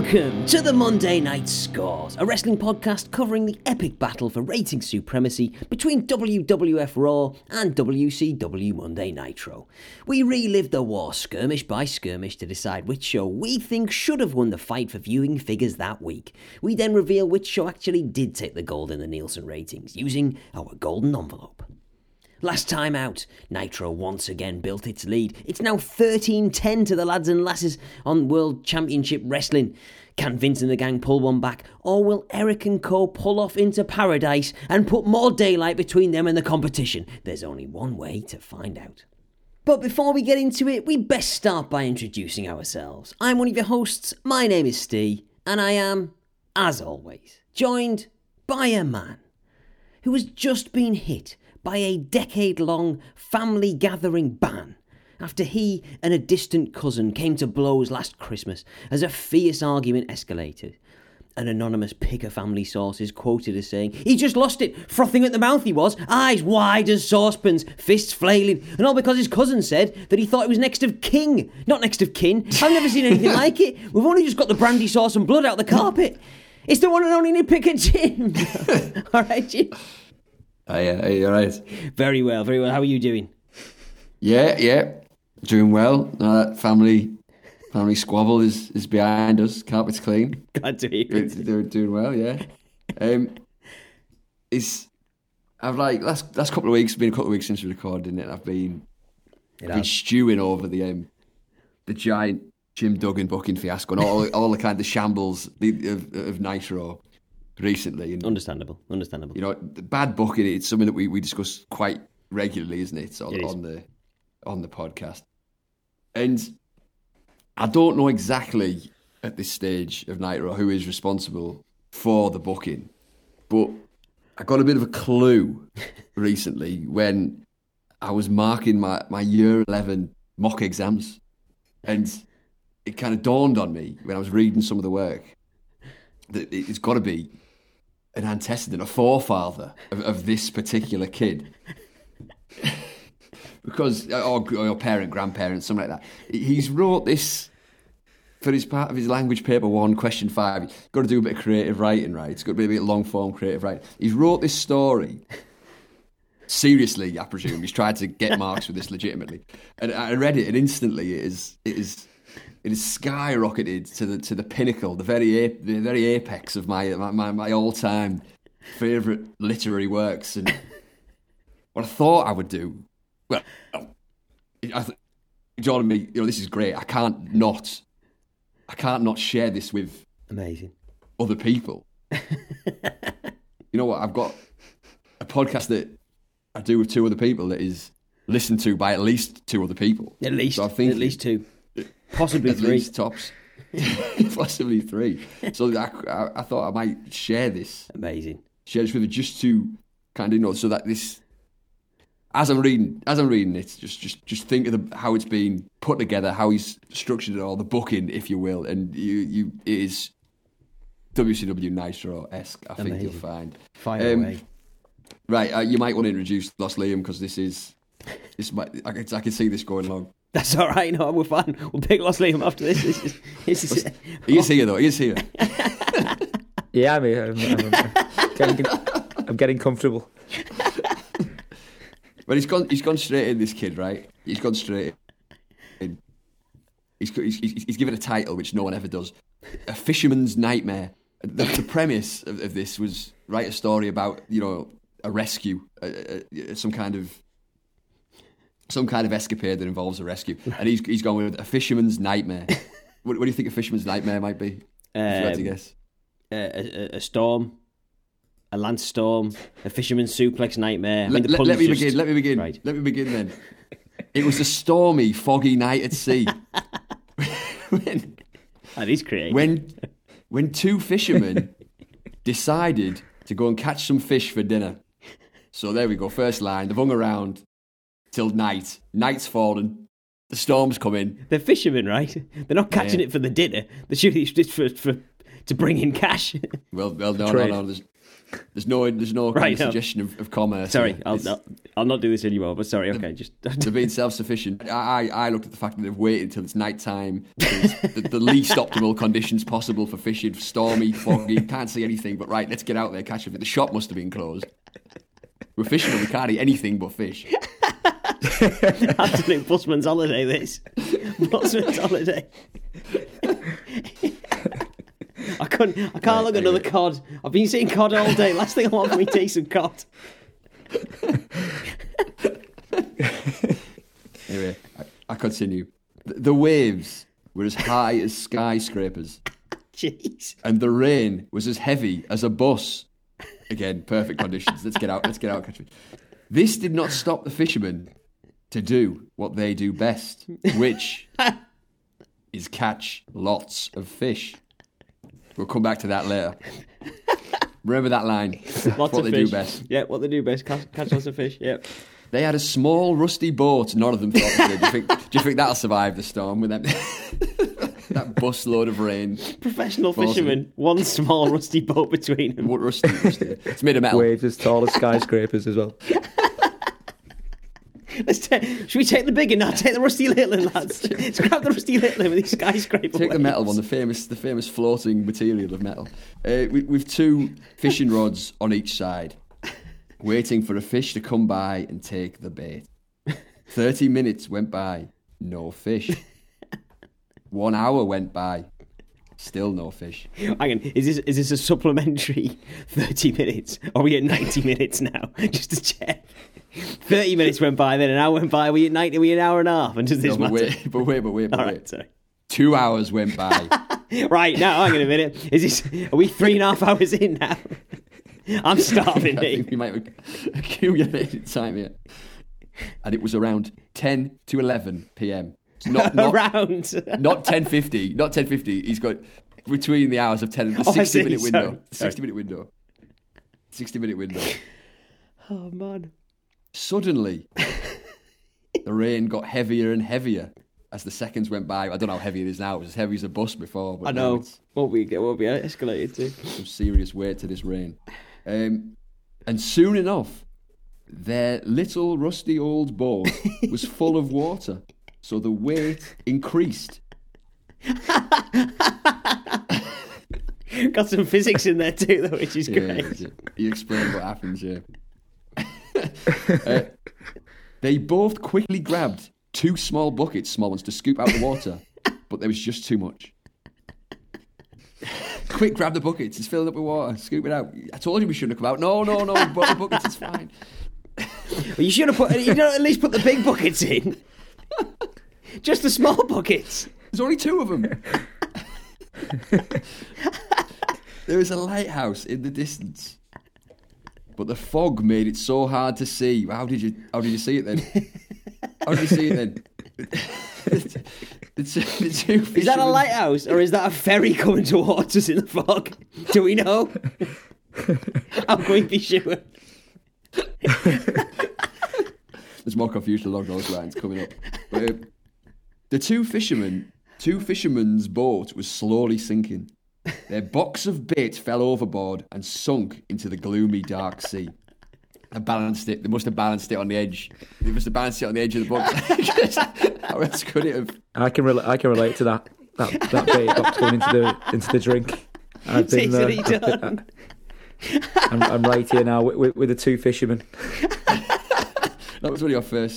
Welcome to the Monday Night Scores, a wrestling podcast covering the epic battle for rating supremacy between WWF Raw and WCW Monday Nitro. We relive the war skirmish by skirmish to decide which show we think should have won the fight for viewing figures that week. We then reveal which show actually did take the gold in the Nielsen ratings using our golden envelope. Last time out, Nitro once again built its lead. It's now 13-10 to the lads and lasses on World Championship Wrestling. Can Vince and the gang pull one back, or will Eric and Co pull off into paradise and put more daylight between them and the competition? There's only one way to find out. But before we get into it, we best start by introducing ourselves. I'm one of your hosts, my name is Steve, and I am, as always, joined by a man who has just been hit by a decade-long family gathering ban after he and a distant cousin came to blows last Christmas as a fierce argument escalated. An anonymous picker family source is quoted as saying, "He just lost it, frothing at the mouth he was, eyes wide as saucepans, fists flailing, and all because his cousin said that he thought it was next of king, not next of kin. I've never seen anything like it. We've only just got the brandy sauce and blood out the carpet. It's the one and only nitpicker Jim." All right, Jim. Are you all right? Very well, very well. How are you doing? Yeah. Doing well. Family squabble is behind us. Carpet's clean. Glad to hear it. They're doing well, yeah. Last couple of weeks, it's been a couple of weeks since we recorded, isn't it? I've been stewing over the giant Jim Duggan booking fiasco and all the kind of shambles of Nitro recently. And, understandable. You know, bad booking, it's something that we discuss quite regularly, isn't it? On the podcast. And I don't know exactly at this stage of Nitro who is responsible for the booking, but I got a bit of a clue recently when I was marking my year 11 mock exams, and it kind of dawned on me when I was reading some of the work that it's got to be an antecedent, a forefather of this particular kid. Because, or parent, grandparent, something like that. He's wrote this for his part of his language paper 1, question 5. He's got to do a bit of creative writing, right? It's got to be a bit of long form creative writing. He's wrote this story. Seriously, I presume. He's tried to get marks for this legitimately. And I read it, and instantly it is skyrocketed to the pinnacle, the very apex of my all-time favourite literary works. And what I thought I would do, well, Jordan, you know, this is great. I can't not share this with amazing other people. You know what? I've got a podcast that I do with two other people that is listened to by at least two other people. At least two. Possibly three. At least tops. Possibly three. So I thought I might share this. Amazing. Share this with you just to kind of, you know, so that this, as I'm reading it, just think of how it's been put together, how he's structured it all, the booking, if you will, and you it is WCW Nitro-esque, I Amazing. Think you'll find. Fire away. Right, you might want to introduce Lost Liam, because I can see this going long. That's all right, no, we're fine. We'll pick Lost Liam after this. This is he is here, though. He is here. Yeah, I mean, I'm getting comfortable. But he's gone straight in, this kid, right? He's gone straight in. He's given a title, which no one ever does. A Fisherman's Nightmare. The premise of this was, write a story about, you know, a rescue, some kind of escapade that involves a rescue, and he's gone with a fisherman's nightmare. What do you think a fisherman's nightmare might be? If you had to guess, a storm, a land storm, a fisherman's suplex nightmare. Let me begin. Right. Let me begin then. It was a stormy, foggy night at sea. That is creative. When two fishermen decided to go and catch some fish for dinner. So there we go. First line. They've hung around till night. Night's fallen. The storm's coming. They're fishermen, right? They're not catching it for the dinner. They're shooting it to bring in cash. Well, no, There's no right, suggestion of commerce. Sorry, I'll not do this anymore, but sorry, okay. They're being self-sufficient. I looked at the fact that they've waited until it's nighttime, the least optimal conditions possible for fishing, stormy, foggy, can't see anything, but right, let's get out there, catch it. The shop must have been closed. We're fishing and we can't eat anything but fish. Absolute busman's holiday, this. Busman's holiday. I can't look at another cod. I've been seeing cod all day. Last thing I want for me to eat some cod. Anyway, I continue. The waves were as high as skyscrapers. Jeez. And the rain was as heavy as a bus. Again, perfect conditions. Let's get out. Catch fish. This did not stop the fishermen to do what they do best, which is catch lots of fish. We'll come back to that later. Remember that line. Lots of fish. What they do best. Yeah, what they do best. Catch lots of fish, yeah. They had a small, rusty boat. None of them thought they did. Do you think that'll survive the storm with that busload of rain? Professional fishermen. One small, rusty boat between them. Rusty. It's made of metal. Waves as tall as skyscrapers as well. Should we take the big and not take the rusty little, lads? Let's grab the rusty little with these skyscrapers. Take the metal one, the famous floating material of metal. With two fishing rods on each side, waiting for a fish to come by and take the bait. 30 minutes went by, no fish. 1 hour went by, still no fish. Hang on, is this a supplementary 30 minutes? Or are we at 90 minutes now? Just to check. 30 minutes went by, then an hour went by. Are we at 90? Are we an hour and a half? And does this matter? But wait. Right, sorry. 2 hours went by. Right, now, hang on a minute. Are we 3.5 hours in now? I'm starving. I think we might have accumulated time here. And it was around 10 to 11 p.m. So not around. Not 10:50. Not 10:50. He's got between the hours of 10 and the 60-minute window. 60-minute window. 60-minute window. Oh, man. Suddenly, the rain got heavier and heavier as the seconds went by. I don't know how heavy it is now. It was as heavy as a bus before. But I know. What we escalated to. Some serious weight to this rain. And soon enough, their little rusty old boat was full of water. So the weight increased. Got some physics in there too, though, which is great. Yeah. You explained what happens, yeah. They both quickly grabbed two small buckets, small ones, to scoop out the water, but there was just too much. Quick, grab the buckets, it's filled up with water, scoop it out. I told you we shouldn't have come out. No, the buckets, it's fine. Well, you should have at least put the big buckets in. Just the small buckets. There's only two of them. There was a lighthouse in the distance. But the fog made it so hard to see. How did you see it then? How did you see it then? the two fishermen... Is that a lighthouse or is that a ferry coming towards us in the fog? Do we know? How can we be sure? There's more confusion along those lines coming up. But, the two fishermen's boat was slowly sinking. Their box of bait fell overboard and sunk into the gloomy dark sea. I balanced it. They must have balanced it on the edge. They must have balanced it on the edge of the boat. How else could it have? I can relate to that. That bait box going into the drink. I've been there. I'm right here now with the two fishermen. That was one of your first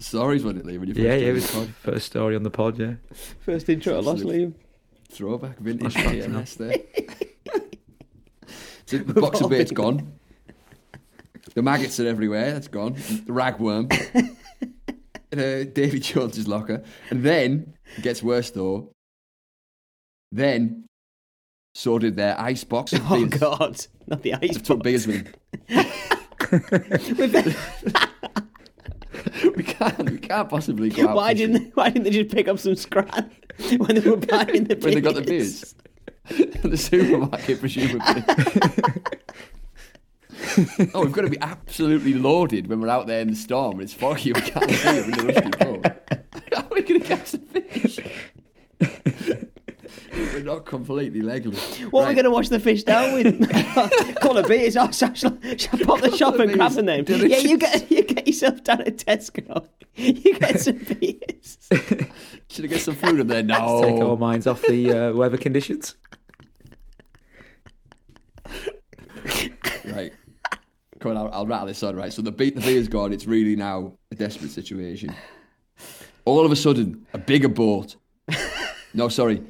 stories, wasn't it, Liam? When you first came it was the first story on the pod. Yeah, first intro to Lost, Liam. Throwback, vintage PMS there. So the box of bait's gone. The maggots are everywhere. That's gone. The ragworm. And, Davy Jones's locker. And then, it gets worse though, then, so did their ice box. Of oh, beers. God. Not the ice box. Took Beersman. We can't possibly go out. Why didn't they just pick up some scrap when they were buying the beers? When they got the beers. The supermarket, presumably. Oh, we've got to be absolutely loaded when we're out there in the storm. It's foggy. We can't see it in the rusty boat. How are we going to catch the fish? We're not completely legless. What are we going to wash the fish down with? Call a beat. Oh, shall I pop the shop and grab them? Yeah, you get yourself down at Tesco. You get some beers. Should I get some food in there? No. Let's take our minds off the weather conditions. Right. Come on, I'll rattle this on. Right. So the beer's gone. It's really now a desperate situation. All of a sudden, a bigger boat. No, sorry.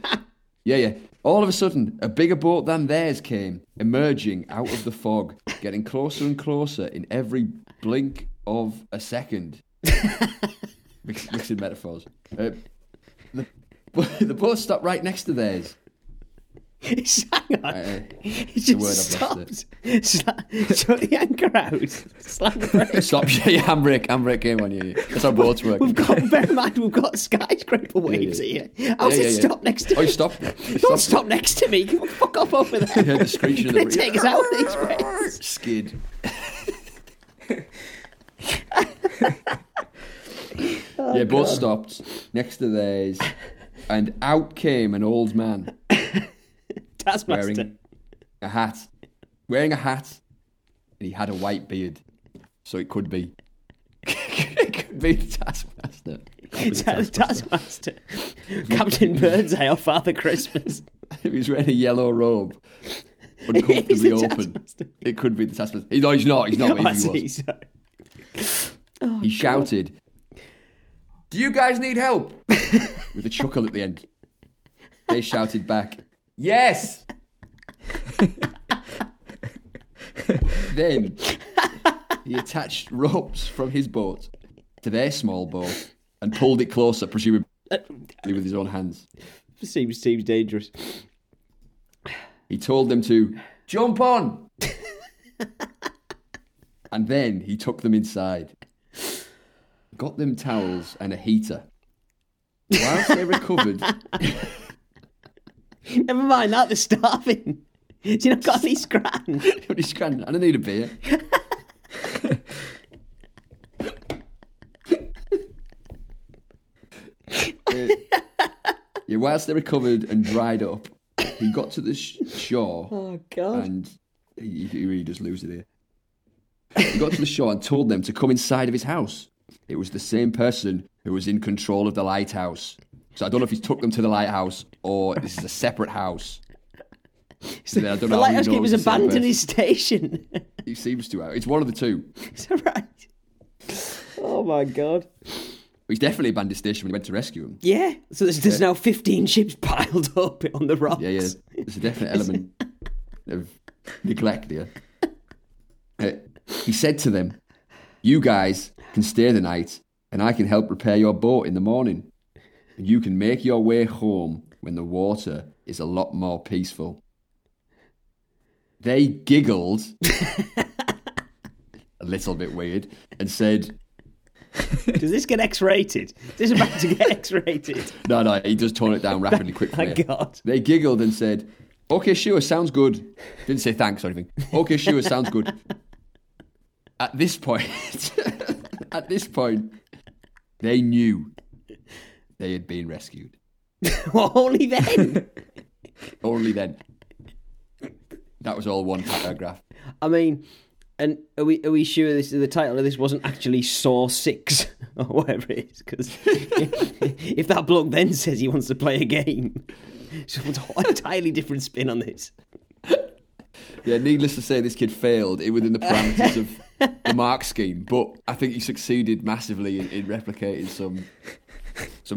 Yeah. All of a sudden, a bigger boat than theirs came, emerging out of the fog, getting closer and closer in every blink of a second. Mixing metaphors. The boat stopped right next to theirs. Hang on. It just stopped. Shut the anchor out. Slam the brake. Stop. Yeah, handbrake came on you. That's how boats work. Bear in mind, we've got skyscraper waves here. How's it stop next to me? Oh, stop. Don't stop next to me. Come on, fuck off over there. You heard the screeching of the brakes. Take us out these waves. Skid. Oh, boats stopped next to theirs, and out came an old man. Taskmaster. Wearing a hat, and he had a white beard, so it could be. The Taskmaster. Is that the Taskmaster? Captain Birdseye or Father Christmas? He was wearing a yellow robe, uncomfortably open. It could be the Taskmaster. No, he's not. He shouted, "Do you guys need help?" with a chuckle at the end. They shouted back, "Yes!" Then he attached ropes from his boat to their small boat and pulled it closer, presumably with his own hands. Seems dangerous. He told them to jump on. And then he took them inside, got them towels and a heater. Whilst they recovered... Never mind that, they're starving. Do you not got any scran? I don't need a beer. Whilst they recovered and dried up, he got to the shore. Oh, God. And he really does lose it here. He got to the shore and told them to come inside of his house. It was the same person who was in control of the lighthouse. So I don't know if he took them to the lighthouse or this is a separate house. So then I don't know. The lighthouse keeper was abandoned his station. He seems to have. It's one of the two. Is that right? Oh, my God. He's definitely abandoned his station when he went to rescue him. Yeah. So there's now 15 ships piled up on the rocks. Yeah. There's a definite element of neglect here. He said to them, "You guys can stay the night and I can help repair your boat in the morning. You can make your way home when the water is a lot more peaceful." They giggled, a little bit weird, and said... Does this get X-rated? Is this about to get X-rated? No, he just tore it down rapidly, quickly. Thank God. They giggled and said, "Okay, sure, sounds good." Didn't say thanks or anything. "Okay, sure, sounds good." At this point, they knew... they had been rescued. Only then. That was all one paragraph. I mean, and are we sure this is the title of this wasn't actually Saw 6 or whatever it is? Because if that bloke then says he wants to play a game, someone's an entirely different spin on this. Yeah, needless to say, this kid failed within the parameters of the mark scheme, but I think he succeeded massively in replicating some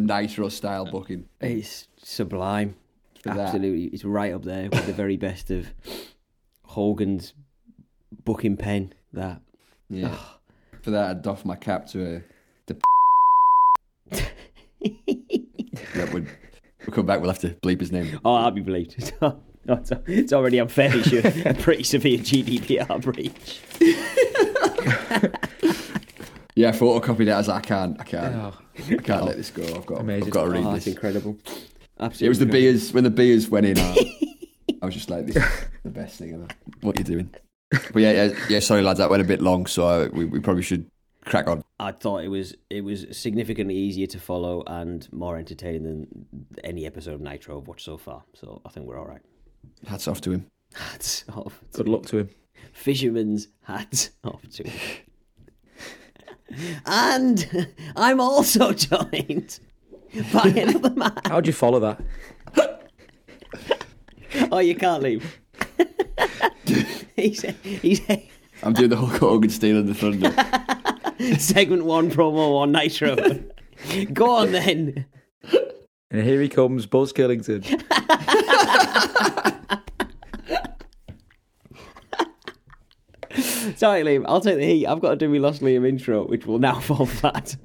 Nitro style booking. It's sublime. Absolutely. It's right up there with the very best of Hogan's booking pen. That. Yeah. Oh. For that, I'd doff my cap to the that would. We'll come back, we'll have to bleep his name. Oh, I'll be bleeped. It's already, I'm fairly sure, a pretty severe GDPR breach. Yeah, I photocopied it as I can't. Oh. I can't let this go. I've got to read this. That's incredible. Absolutely. It was the beers. When the beers went in, I was just like, "This is the best thing ever. What are you doing?" But yeah. Sorry, lads, that went a bit long, so we probably should crack on. I thought it was significantly easier to follow and more entertaining than any episode of Nitro I've watched so far. So I think we're all right. Hats off to him. Hats off. Good luck to him. Fisherman's hats off to him. And I'm also joined by another man. How'd you follow that? Oh, you can't leave. He's I'm doing the Hulk Hogan Steal in the Thunder. Segment 1, promo 1, Nitro. Go on then. And here he comes, Buzz Killington. Sorry, Liam, I'll take the heat. I've got to do my Lost Liam intro, which will now fall flat.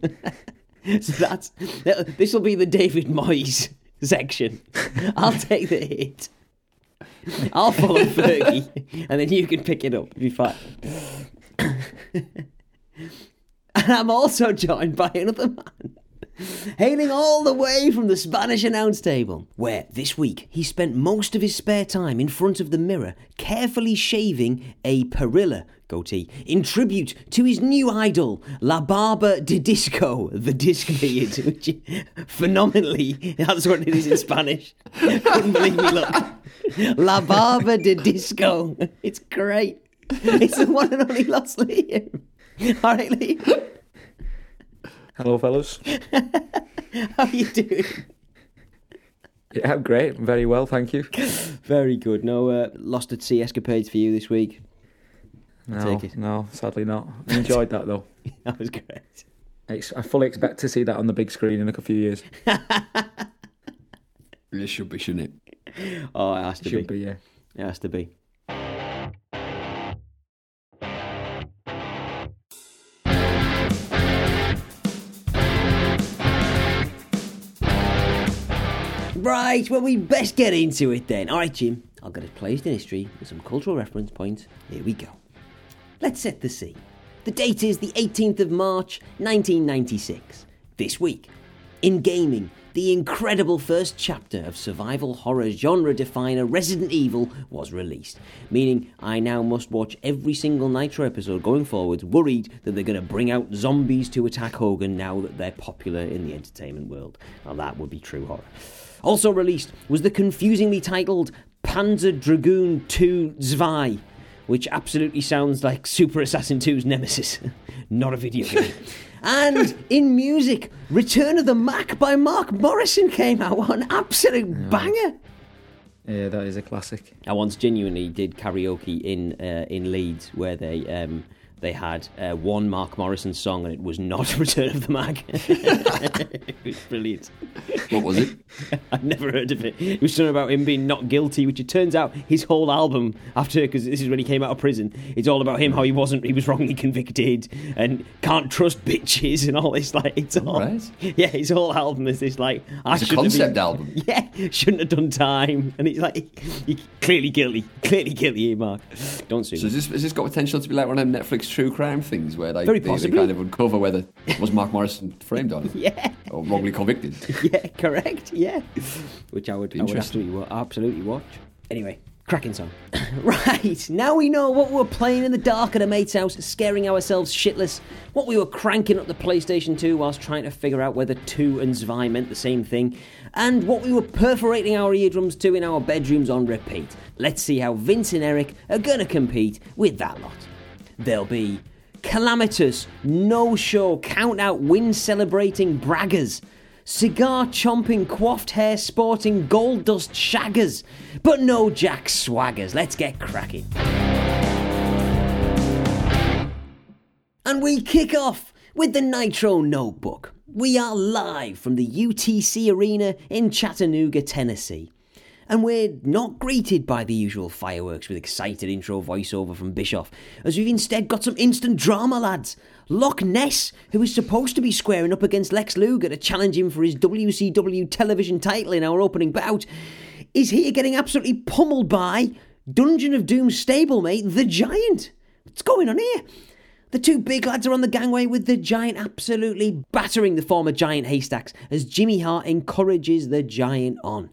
So this will be the David Moyes section. I'll take the hit. I'll follow Fergie, and then you can pick it up if you fight. And I'm also joined by another man, hailing all the way from the Spanish announce table, where this week he spent most of his spare time in front of the mirror, carefully shaving a perilla goatee in tribute to his new idol, La Barba de Disco, the Disc Beard, which phenomenally, that's what it is in Spanish. Couldn't believe me, look. La Barba de Disco. It's great. It's the one and only Lost Liam. All right, Liam. Hello, fellas. How are you doing? Yeah, I'm great. I'm very well, thank you. Very good. No Lost at Sea escapades for you this week? No, sadly not. I enjoyed that, though. That was great. I fully expect to see that on the big screen in a few years. It should be, shouldn't it? Oh, it has to be. Yeah. It has to be. Right, well, we best get into it then. All right, Jim, I'll get us placed in history with some cultural reference points. Here we go. Let's set the scene. The date is the 18th of March, 1996. This week, in gaming, the incredible first chapter of survival horror genre definer Resident Evil was released, meaning I now must watch every single Nitro episode going forwards, worried that they're going to bring out zombies to attack Hogan now that they're popular in the entertainment world. Now, that would be true horror. Also released was the confusingly titled Panzer Dragoon 2 2, which absolutely sounds like Super Assassin 2's Nemesis. Not a video game. And in music, Return of the Mac by Mark Morrison came out. What an absolute banger. Yeah, that is a classic. I once genuinely did karaoke in Leeds, where they had one Mark Morrison song, and it was not Return of the Mac. It was brilliant. What was it? I'd never heard of it. It was something about him being not guilty, which it turns out his whole album after, because this is when he came out of prison, it's all about him, how he was wrongly convicted and can't trust bitches and all this. Like, it's all right. Yeah, his whole album is this, like, it's a concept album. Yeah, shouldn't have done time. And it's like, you're clearly guilty here, Mark. Don't sue me. So has this got potential to be like one of them Netflix true crime things where they kind of uncover whether was Mark Morrison framed on it? Yeah. Or wrongly convicted. Yeah, correct, yeah. Which I would absolutely watch. Anyway, cracking song. Right, now we know what we were playing in the dark at a mate's house, scaring ourselves shitless, what we were cranking up the PlayStation 2 whilst trying to figure out whether 2 and Zwei meant the same thing, and what we were perforating our eardrums to in our bedrooms on repeat. Let's see how Vince and Eric are going to compete with that lot. There'll be calamitous, no-show, count-out, win-celebrating braggers, cigar-chomping, coiffed-hair sporting, gold-dust shaggers, but no Jack Swaggers. Let's get cracking. And we kick off with the Nitro Notebook. We are live from the UTC Arena in Chattanooga, Tennessee. And we're not greeted by the usual fireworks with excited intro voiceover from Bischoff, as we've instead got some instant drama, lads. Loch Ness, who is supposed to be squaring up against Lex Luger to challenge him for his WCW television title in our opening bout, is here getting absolutely pummeled by Dungeon of Doom stablemate, The Giant. What's going on here? The two big lads are on the gangway with The Giant absolutely battering the former Giant Haystacks as Jimmy Hart encourages The Giant on.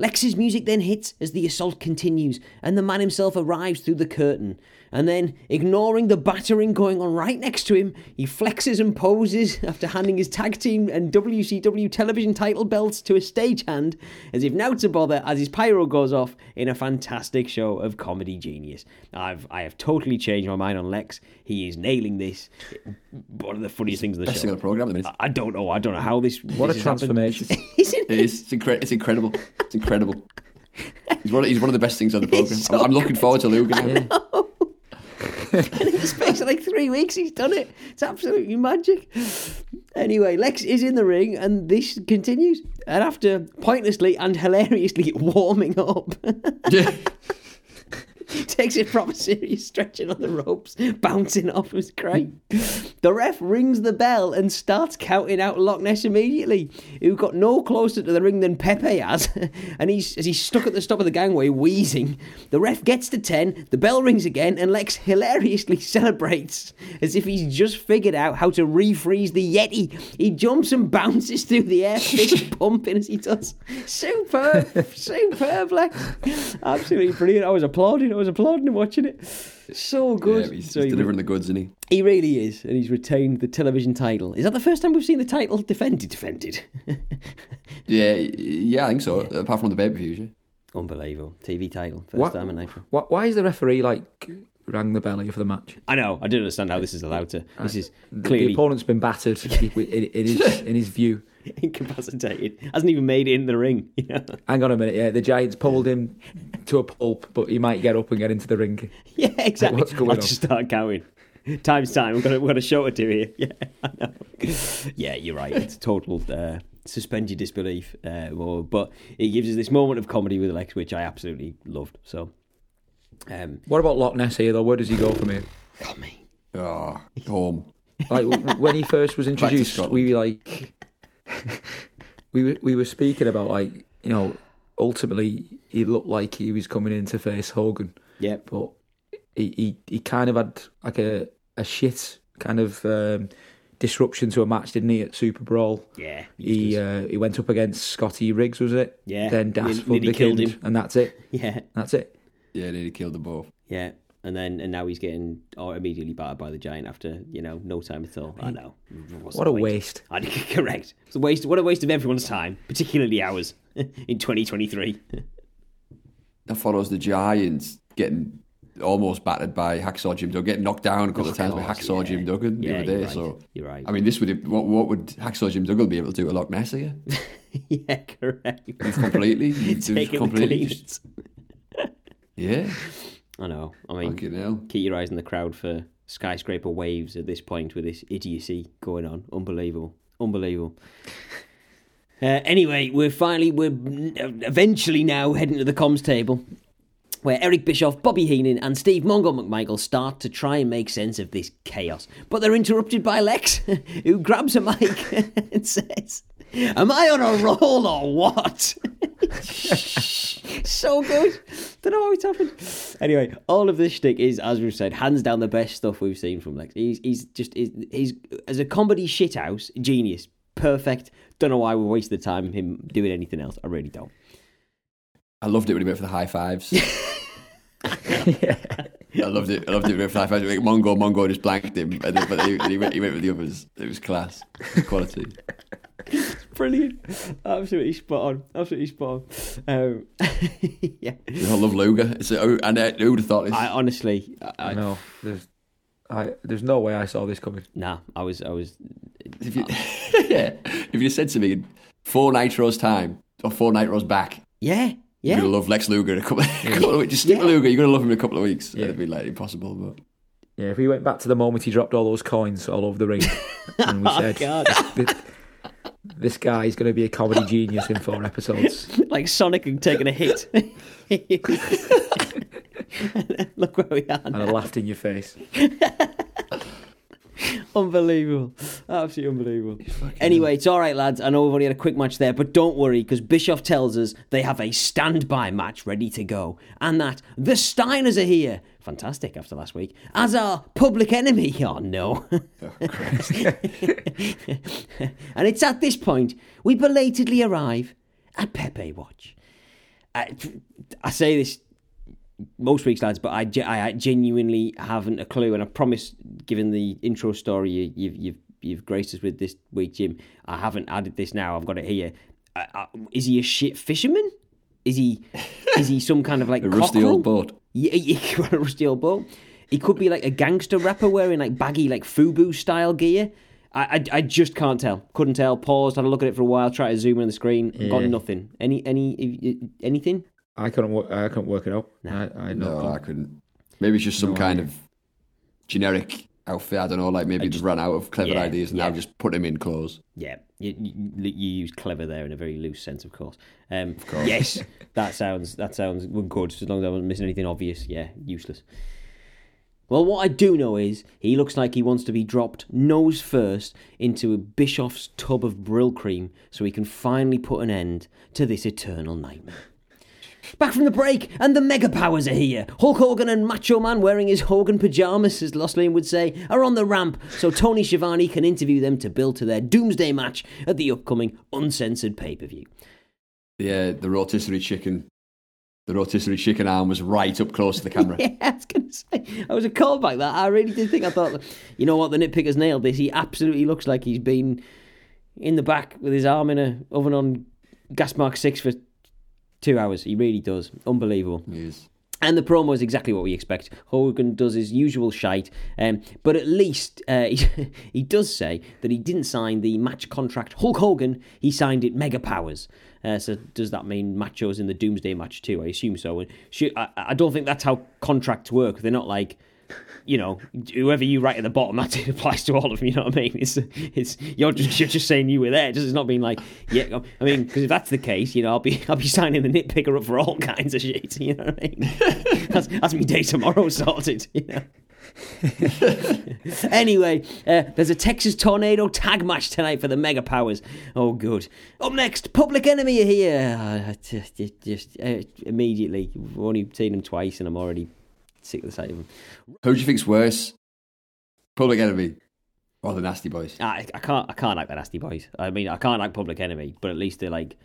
Lex's music then hits as the assault continues, and the man himself arrives through the curtain. And then, ignoring the battering going on right next to him, he flexes and poses after handing his tag team and WCW television title belts to a stagehand, as if now to bother, as his pyro goes off in a fantastic show of comedy genius. I have totally changed my mind on Lex. He is nailing this. One of the funniest things in the show. Best thing on the programme, I don't know how this a transformation. Isn't it? It's incredible. It's incredible. He's one of the best things on the programme. So I'm looking forward to Luger. And in the space of like 3 weeks, he's done it. It's absolutely magic. Anyway, Lex is in the ring, and this continues. And after pointlessly and hilariously warming up, takes it proper serious, stretching on the ropes, bouncing off, was great. The ref rings the bell and starts counting out Loch Ness immediately, who got no closer to the ring than Pepe has, and he's stuck at the top of the gangway wheezing. The ref gets to 10, the bell rings again, and Lex hilariously celebrates as if he's just figured out how to refreeze the Yeti. He jumps and bounces through the air, fist pumping as he does. Superb Lex, absolutely brilliant. I was applauding and watching it. So good. Yeah, he's delivering the goods, isn't he? He really is, and he's retained the television title. Is that the first time we've seen the title defended? yeah, I think so, yeah. Apart from the pay-per-views, yeah. Unbelievable. TV title, first time in April. Why is the referee, rang the bell for the match? I know, I don't understand how this is allowed to. This is clearly... The opponent's been battered in his view. Incapacitated, hasn't even made it in the ring. Hang on a minute, yeah. The Giant's pulled him to a pulp, but he might get up and get into the ring. Yeah, exactly. What's going on? I'll just start counting. Time's time. We've got a show to do here. Yeah, I know. Yeah, you're right. It's total suspend your disbelief, but it gives us this moment of comedy with Lex, which I absolutely loved. So, what about Loch Ness here though? Where does he go from here? Got me. Oh, home. When he first was introduced, we we were speaking about ultimately he looked like he was coming in to face Hogan. Yeah, but he kind of had a shit kind of disruption to a match, didn't he? At Super Brawl, yeah, he went up against Scotty Riggs, was it? Yeah. Then Daft Punk killed him, and that's it. Yeah, that's it. Yeah, nearly killed them both. Yeah. And now he's getting immediately battered by the Giant after, no time at all. I know. What a waste. Correct. It's a waste. What a waste of everyone's time, particularly ours, in 2023. That follows the Giants getting almost battered by Hacksaw Jim Duggan, getting knocked down a couple of times by Hacksaw Jim Duggan the other day. Right. So you're right. I mean, what would Hacksaw Jim Duggan be able to do at Loch Ness here? Yeah, correct. Completely. Completely. Yeah. I know. I mean, keep your eyes in the crowd for skyscraper waves at this point with this idiocy going on. Unbelievable. Anyway, we're eventually now heading to the comms table, where Eric Bischoff, Bobby Heenan and Steve Mongo McMichael start to try and make sense of this chaos. But they're interrupted by Lex, who grabs a mic and says, "Am I on a roll or what?" So good. Don't know how it's happened. Anyway, all of this shtick is, as we've said, hands down the best stuff we've seen from Lex. He's as a comedy shithouse, genius, perfect. Don't know why we wasted the time on him doing anything else. I really don't. I loved it when he went for the high fives. Yeah. I loved it when he went for the high fives. Mongo just blanked him, but he went with the others. It was class, quality. Brilliant. Absolutely spot on. Yeah. I love Luger. Who would have thought this? I honestly know. There's no way I saw this coming. Nah, I was. If you said to me in 4 Nitros time or 4 Nitros back, yeah, you're gonna love Lex Luger in a couple of weeks. Just stick with Luger. You're gonna love him in a couple of weeks. Yeah. It'd be impossible, but. Yeah, if we went back to the moment he dropped all those coins all over the ring, and we said, God. This guy is going to be a comedy genius in 4 episodes. Like Sonic taking a hit. Look where we are now. And I laughed in your face. Unbelievable. Absolutely unbelievable. Anyway, it's all right, lads. I know we've only had a quick match there, but don't worry, because Bischoff tells us they have a standby match ready to go, and that the Steiners are here. Fantastic after last week. As our Public Enemy. Oh, no. Oh, Christ. And it's at this point we belatedly arrive at Pepe Watch. I say this most weeks, lads, but I genuinely haven't a clue. And I promise, given the intro story you've graced us with this week, Jim, I haven't added this now. I've got it here. Is he a shit fisherman? Is he some kind of like a rusty old boat? Yeah, a rusty old boat. He could be like a gangster rapper wearing like baggy like FUBU style gear. I just can't tell. Couldn't tell. Paused. Had a look at it for a while. Tried to zoom in on the screen. Yeah. Got nothing. Anything? I couldn't work it out. I couldn't. Maybe it's just some kind of generic outfit. I don't know. Like maybe just ran out of clever ideas and now just put him in clothes. Yeah, you used clever there in a very loose sense, of course. Of course. Yes, that sounds good. As long as I wasn't missing anything obvious. Yeah, useless. Well, what I do know is he looks like he wants to be dropped nose first into a Bischoff's tub of Brill Cream so he can finally put an end to this eternal nightmare. Back from the break, and the mega powers are here. Hulk Hogan and Macho Man, wearing his Hogan pajamas, as Lost Lane would say, are on the ramp so Tony Schiavone can interview them to build to their doomsday match at the upcoming uncensored pay-per-view. Yeah, the rotisserie chicken arm was right up close to the camera. Yeah, I was going to say, I was a callback that. I really did think, I thought, you know what, the nitpicker's nailed this. He absolutely looks like he's been in the back with his arm in a oven on gas mark 6 for 2 hours. He really does. Unbelievable. Yes. And the promo is exactly what we expect. Hogan does his usual shite, but at least he does say that he didn't sign the match contract Hulk Hogan, he signed it Mega Powers. So does that mean Macho's in the Doomsday match too? I assume so. And I don't think that's how contracts work. They're not like, you know, whoever you write at the bottom, that applies to all of them, you know what I mean? You're just saying you were there. It's not being like, yeah, I mean, because if that's the case, you know, I'll be signing the nitpicker up for all kinds of shit, you know what I mean? That's me day tomorrow sorted, you know. Anyway, there's a Texas Tornado tag match tonight for the Mega Powers. Oh, good. Up next, Public Enemy are here. Just immediately. We've only seen them twice and I'm already sick of the sight of them. Who do you think's worse, Public Enemy or the Nasty Boys? I can't like the Nasty Boys. I mean, I can't like Public Enemy, but at least they like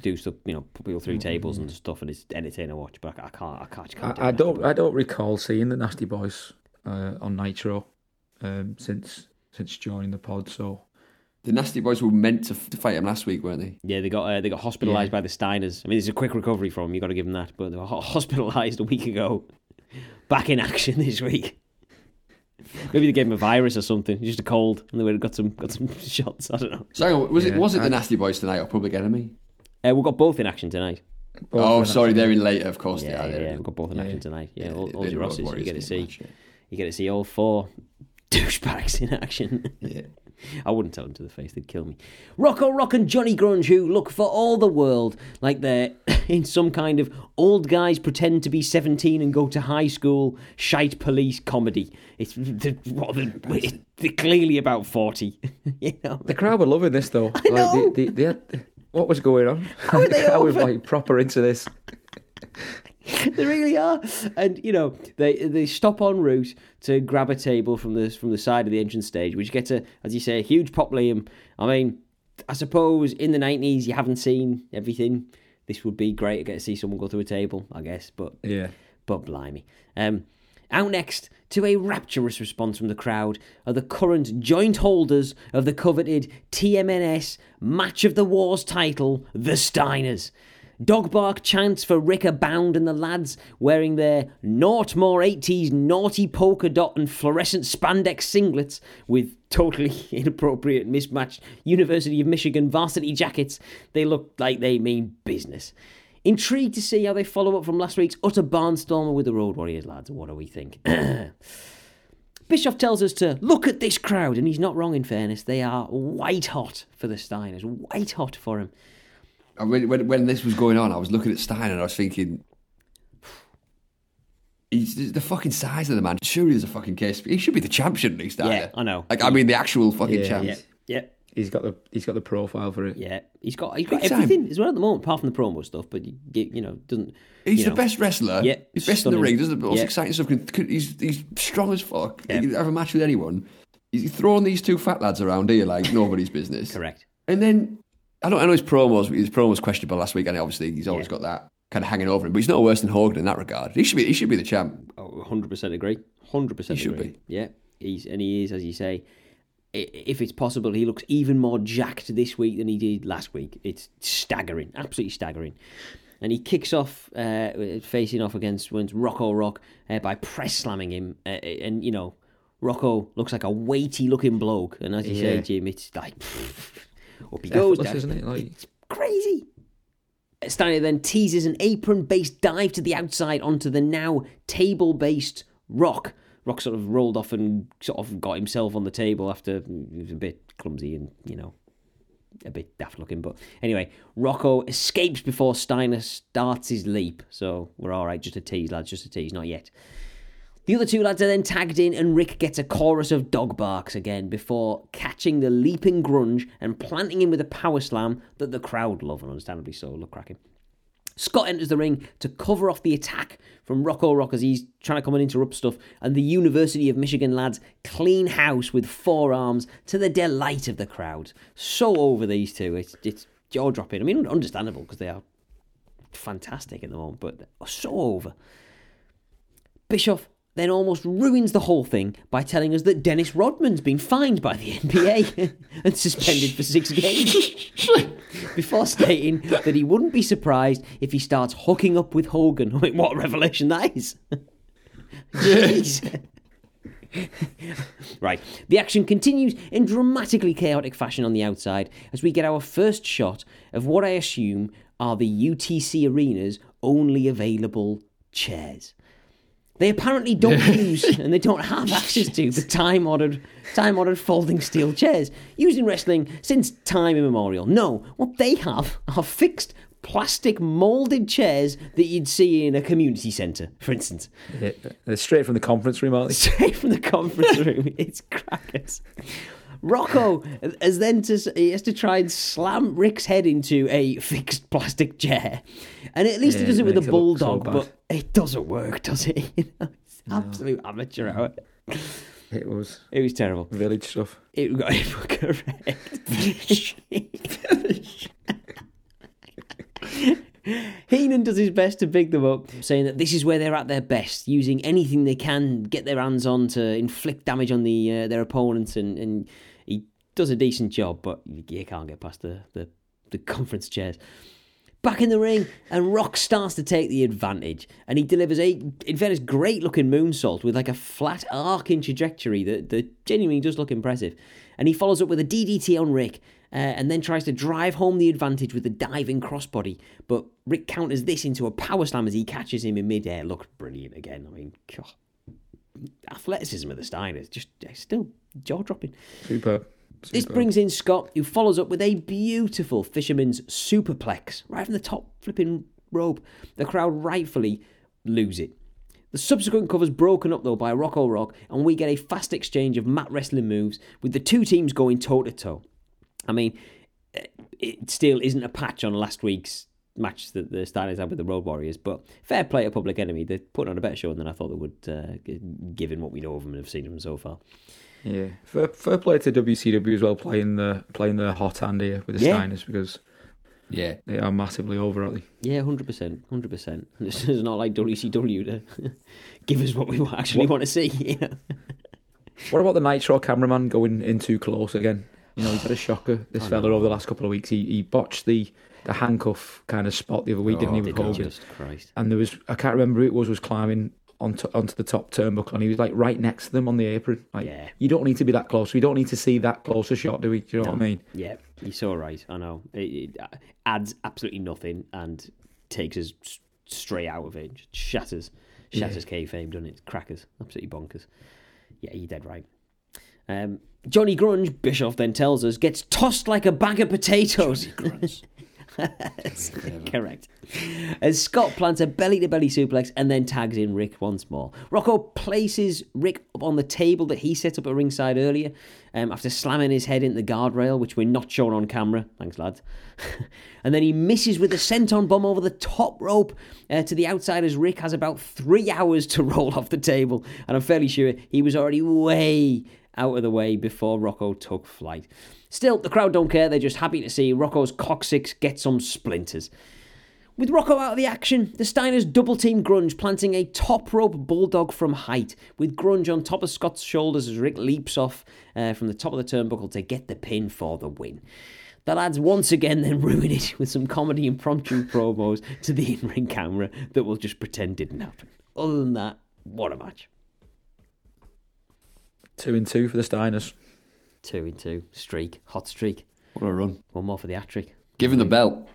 do stuff, you know, put people through tables and stuff, and it's entertaining to watch. But I don't recall seeing the Nasty Boys on Nitro since joining the pod. So the Nasty Boys were meant to fight him last week, weren't they? Yeah, they got hospitalised by the Steiners. I mean, it's a quick recovery from them. You got to give them that, but they were hospitalised a week ago. Back in action this week. Maybe they gave him a virus or something, just a cold, and they would have got some shots. I don't know. So was it the Nasty Boys tonight or Public Enemy? We've got both in action tonight. They're in later, of course. Yeah, they are. Yeah, we've got both in action tonight. Yeah, all your Rosses you get to see. Match, yeah. You get to see all four douchebags in action. Yeah. I wouldn't tell them to the face, they'd kill me. Rocko Rock and Johnny Grunge, who look for all the world like they're in some kind of old guys pretend to be 17 and go to high school shite police comedy. They're clearly about 40. You know? The crowd were loving this though. I know. Like, they had, what was going on? How were they over? Like proper into this. They really are, and you know they stop en route to grab a table from the side of the entrance stage, which gets a, as you say, a huge pop. Liam, I mean, I suppose in the 90s you haven't seen everything. This would be great to get to see someone go through a table, I guess. But yeah, but blimey. Out next, to a rapturous response from the crowd, are the current joint holders of the coveted TMNS Match of the Wars title, the Steiners. Dog bark chants for Rick abound, and the lads wearing their naught more 80s naughty polka dot and fluorescent spandex singlets with totally inappropriate mismatched University of Michigan varsity jackets, they look like they mean business. Intrigued to see how they follow up from last week's utter barnstormer with the Road Warriors, lads. What do we think? Bischoff tells us to look at this crowd, and he's not wrong in fairness. They are white hot for the Steiners, white hot for him. When this was going on, I was looking at Steiner and I was thinking, he's the fucking size of the man. Surely there's a fucking case. He should be the champ, shouldn't he, Steiner? Yeah, I know. Like, I mean, the actual fucking champ. Yeah. He's got the profile for it. Yeah, he's got everything as well at the moment, apart from the promo stuff. But you know, doesn't. He's the best wrestler. Yeah, he's best in the ring. Doesn't the most exciting stuff. He's strong as fuck. Yeah. He can have a match with anyone. He's throwing these two fat lads around here like nobody's business. Correct. And then. I know his promo was questionable last week, and obviously he's always got that. kind of hanging over him. But he's no worse than Hogan in that regard. He should be the champ. Oh, 100% agree. 100% agree. He should be. Yeah, he is, as you say. If it's possible, he looks even more jacked this week than he did last week. It's staggering, absolutely staggering. And he kicks off, facing off against Rocko Rock by press slamming him. And, you know, Rocko looks like a weighty-looking bloke. And as you say, Jim, it's like, up he goes. Isn't it? Like... It's crazy. Steiner then teases an apron-based dive to the outside onto the now table-based Rock. Rock sort of rolled off and sort of got himself on the table after he was a bit clumsy and, you know, a bit daft looking. But anyway, Rocko escapes before Steiner starts his leap. So we're all right. Just a tease, lads. Just a tease. Not yet. The other two lads are then tagged in and Rick gets a chorus of dog barks again before catching the leaping Grunge and planting him with a power slam that the crowd love, and understandably so. Look cracking. Scott enters the ring to cover off the attack from Rocko Rock as he's trying to come and interrupt stuff, and the University of Michigan lads clean house with forearms to the delight of the crowd. So over these two, it's jaw-dropping. I mean, understandable because they are fantastic at the moment, but so over. Bischoff then almost ruins the whole thing by telling us that Dennis Rodman's been fined by the NBA and suspended for 6 games before stating that he wouldn't be surprised if he starts hooking up with Hogan. I mean, what a revelation that is. Jeez. Right. The action continues in dramatically chaotic fashion on the outside as we get our first shot of what I assume are the UTC Arena's only available chairs. They apparently don't use, and they don't have access to, the time-honoured folding steel chairs used in wrestling since time immemorial. No, what they have are fixed plastic moulded chairs that you'd see in a community centre, for instance. Yeah, they're straight from the conference room, aren't they? Straight from the conference room. It's crackers. Rocko has then has to try and slam Rick's head into a fixed plastic chair. And at least he does it with a bulldog, so but it doesn't work, does it? You know, it's absolute amateur hour. It was. It was terrible. Village stuff. It got it correct. Heenan does his best to big them up, saying that this is where they're at their best, using anything they can get their hands on to inflict damage on their opponents, and he does a decent job, but you can't get past the conference chairs. Back in the ring, and Rock starts to take the advantage, and he delivers a great-looking moonsault with like a flat arc in trajectory that genuinely does look impressive, and he follows up with a DDT on Rick, and then tries to drive home the advantage with a diving crossbody, but Rick counters this into a power slam as he catches him in midair. Looked brilliant again. I mean, God. Athleticism of the Steiners, just still jaw-dropping. Super. This brings in Scott, who follows up with a beautiful fisherman's superplex, right from the top flipping rope. The crowd rightfully lose it. The subsequent cover's broken up, though, by Rocko Rock, and we get a fast exchange of mat wrestling moves, with the two teams going toe-to-toe. I mean, it still isn't a patch on last week's match that the Steiners had with the Road Warriors, but fair play to Public Enemy. They're putting on a better show than I thought they would, given what we know of them and have seen them so far. Yeah, fair play to WCW as well, playing the hot hand here with the Steiners, because they are massively over, aren't they? Yeah, 100%. It's not like WCW to give us what we actually want to see. Yeah. What about the Nitro cameraman going in too close again? You know, he's had a shocker, this fella, over the last couple of weeks. He botched the handcuff kind of spot the other week, didn't he, with Hogan? Jesus Christ. And there was, I can't remember who it was climbing onto the top turnbuckle, and he was like right next to them on the apron. Like, you don't need to be that close. We don't need to see that close a shot, do we? Do you know what I mean? Yeah, you're so right. I know. It adds absolutely nothing and takes us straight out of it. Just shatters kayfabe, doesn't it? Crackers, absolutely bonkers. Yeah, you're dead right. Johnny Grunge, Bischoff then tells us, gets tossed like a bag of potatoes. Johnny Grunge. That's correct. As Scott plants a belly-to-belly suplex and then tags in Rick once more. Rocko places Rick up on the table that he set up at ringside earlier, after slamming his head into the guardrail, which we're not shown on camera. Thanks, lads. And then he misses with a senton bomb over the top rope to the outside, as Rick has about 3 hours to roll off the table. And I'm fairly sure he was already way out of the way before Rocko took flight. Still, the crowd don't care. They're just happy to see Rocko's coccyx get some splinters. With Rocko out of the action, the Steiners double-team Grunge, planting a top-rope bulldog from height, with Grunge on top of Scott's shoulders as Rick leaps off from the top of the turnbuckle to get the pin for the win. The lads once again then ruin it with some comedy impromptu promos to the in-ring camera that we'll just pretend didn't happen. Other than that, what a match. 2-2 for the Steiners. 2-2. Streak. Hot streak. What a run. One more for the hat-trick. Give him the belt.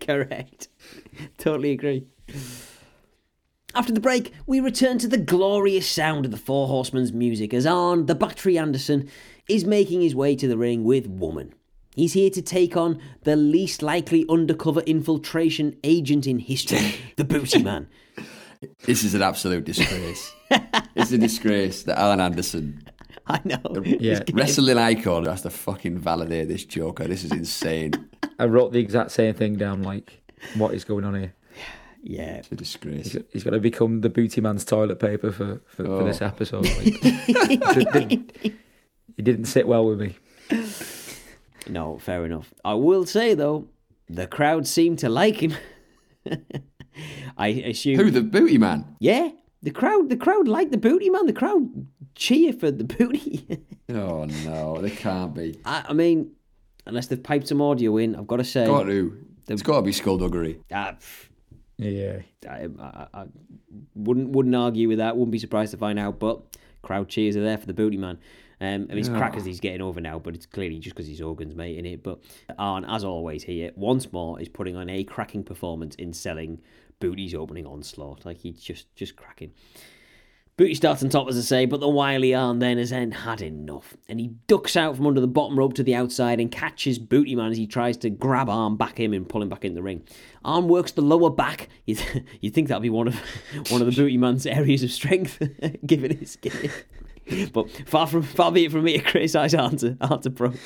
Correct. Totally agree. After the break, we return to the glorious sound of the Four Horsemen's music as Arn, the Battery Anderson, is making his way to the ring with Woman. He's here to take on the least likely undercover infiltration agent in history, the Booty Man. This is an absolute disgrace. It's a disgrace that Arn Anderson... I know. Yeah. Wrestling icon has to fucking validate this Joker. This is insane. I wrote the exact same thing down, like, what is going on here? Yeah. It's a disgrace. He's going to become the Booty Man's toilet paper for this episode. Like, it didn't sit well with me. No, fair enough. I will say, though, the crowd seemed to like him. I assume... Who, the Booty Man? Yeah. The crowd like the Booty Man. The crowd cheer for the booty. Oh no, they can't be. I mean, unless they've piped some audio in, I've got to say, it's got to be skullduggery. Yeah, I wouldn't argue with that. Wouldn't be surprised to find out. But crowd cheers are there for the Booty Man. I mean, it's crackers he's getting over now, but it's clearly just because his organs mate in it. But Arn, as always, here once more is putting on a cracking performance in selling Booty's opening onslaught. Like, he's just cracking. Booty starts on top, as I say, but the wily Arn then has had enough, and he ducks out from under the bottom rope to the outside and catches Booty Man as he tries to grab Arn back him and pull him back in the ring. Arn works the lower back. You'd think that'd be one of the Booty Man's areas of strength, given his skin. But far be it from me to criticise Arn's approach.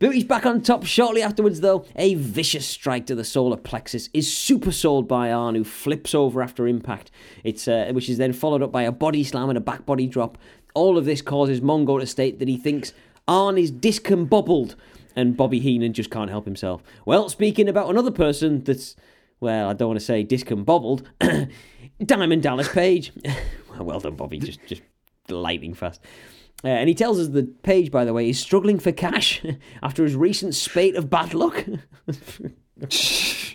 Booty's back on top shortly afterwards, though. A vicious strike to the solar plexus is supersoled by Arn, who flips over after impact, which is then followed up by a body slam and a back body drop. All of this causes Mongo to state that he thinks Arn is discombobbled, and Bobby Heenan just can't help himself. Well, speaking about another person that's, well, I don't want to say discombobbled, Diamond Dallas Page. Well done, Bobby, just lightning fast. And he tells us that Page, by the way, is struggling for cash after his recent spate of bad luck. This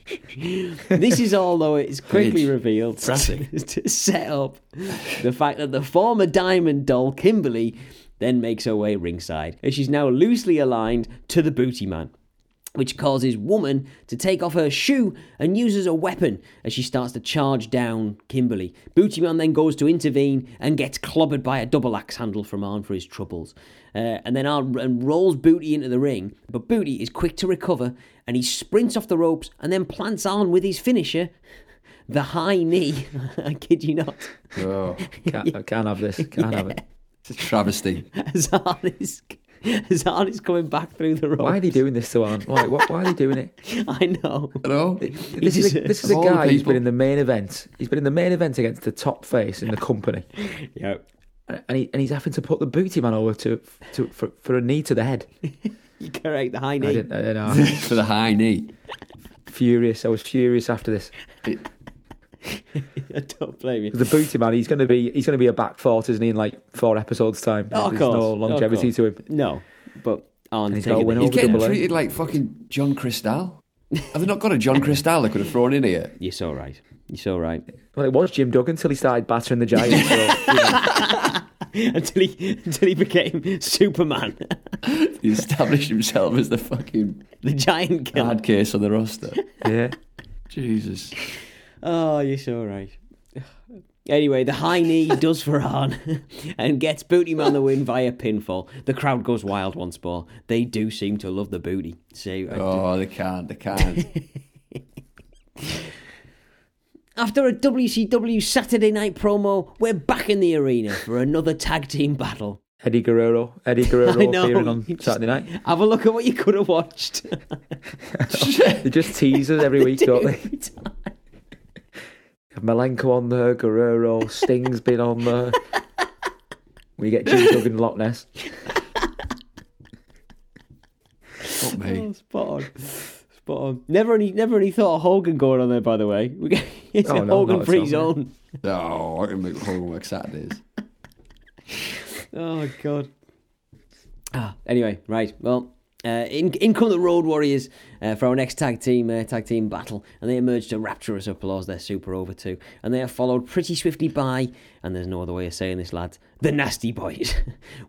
is all, though, it's quickly revealed to set up the fact that the former Diamond doll, Kimberly, then makes her way ringside, as she's now loosely aligned to the Booty Man, which causes Woman to take off her shoe and uses a weapon as she starts to charge down Kimberly. Booty Man then goes to intervene and gets clobbered by a double axe handle from Arn for his troubles. And then Arn rolls Booty into the ring, but Booty is quick to recover and he sprints off the ropes and then plants Arn with his finisher, the high knee. I kid you not. Oh, I can't have this. Can't have it. It's a travesty. As Arn is coming back through the ropes. Why are they doing this to Arn? Why are they doing it? I know. This is a guy who's been in the main event. He's been in the main event against the top face in the company. Yep. And he's having to put the Booty Man over for a knee to the head. You're correct, the high knee. I don't know. For the high knee. Furious. I was furious after this. I don't blame you. The Booty Man, he's going to be a back fort, isn't he, in like 4 episodes time? Oh, there's no longevity to him. No, but he's getting treated like fucking John Cristal. Have they not got a John Cristal they could have thrown in here? You're so right. Well, it was Jim Duggan until he started battering the Giant. So, until he became Superman. He established himself as the Giant killer. Hard case on the roster. Yeah. Jesus. Oh, you're so right. Anyway, the high knee does for Arn and gets Booty Man the win via pinfall. The crowd goes wild once more. They do seem to love the booty. They can't. After a WCW Saturday night promo, we're back in the arena for another tag team battle. Eddie Guerrero appearing on Saturday night. Have a look at what you could have watched. They just tease us every week, don't they? Malenko on there, Guerrero, Sting's been on there. We get Jim Duggan in Loch Ness. Not me. Oh, spot on. But never any thought of Hogan going on there, by the way. It's a Hogan free zone. No, I can make Hogan work Saturdays. Oh, God. Anyway, right. Well, in come the Road Warriors for our next tag team battle. And they emerge to rapturous applause. They're super over too. And they are followed pretty swiftly by, and there's no other way of saying this, lads, the Nasty Boys.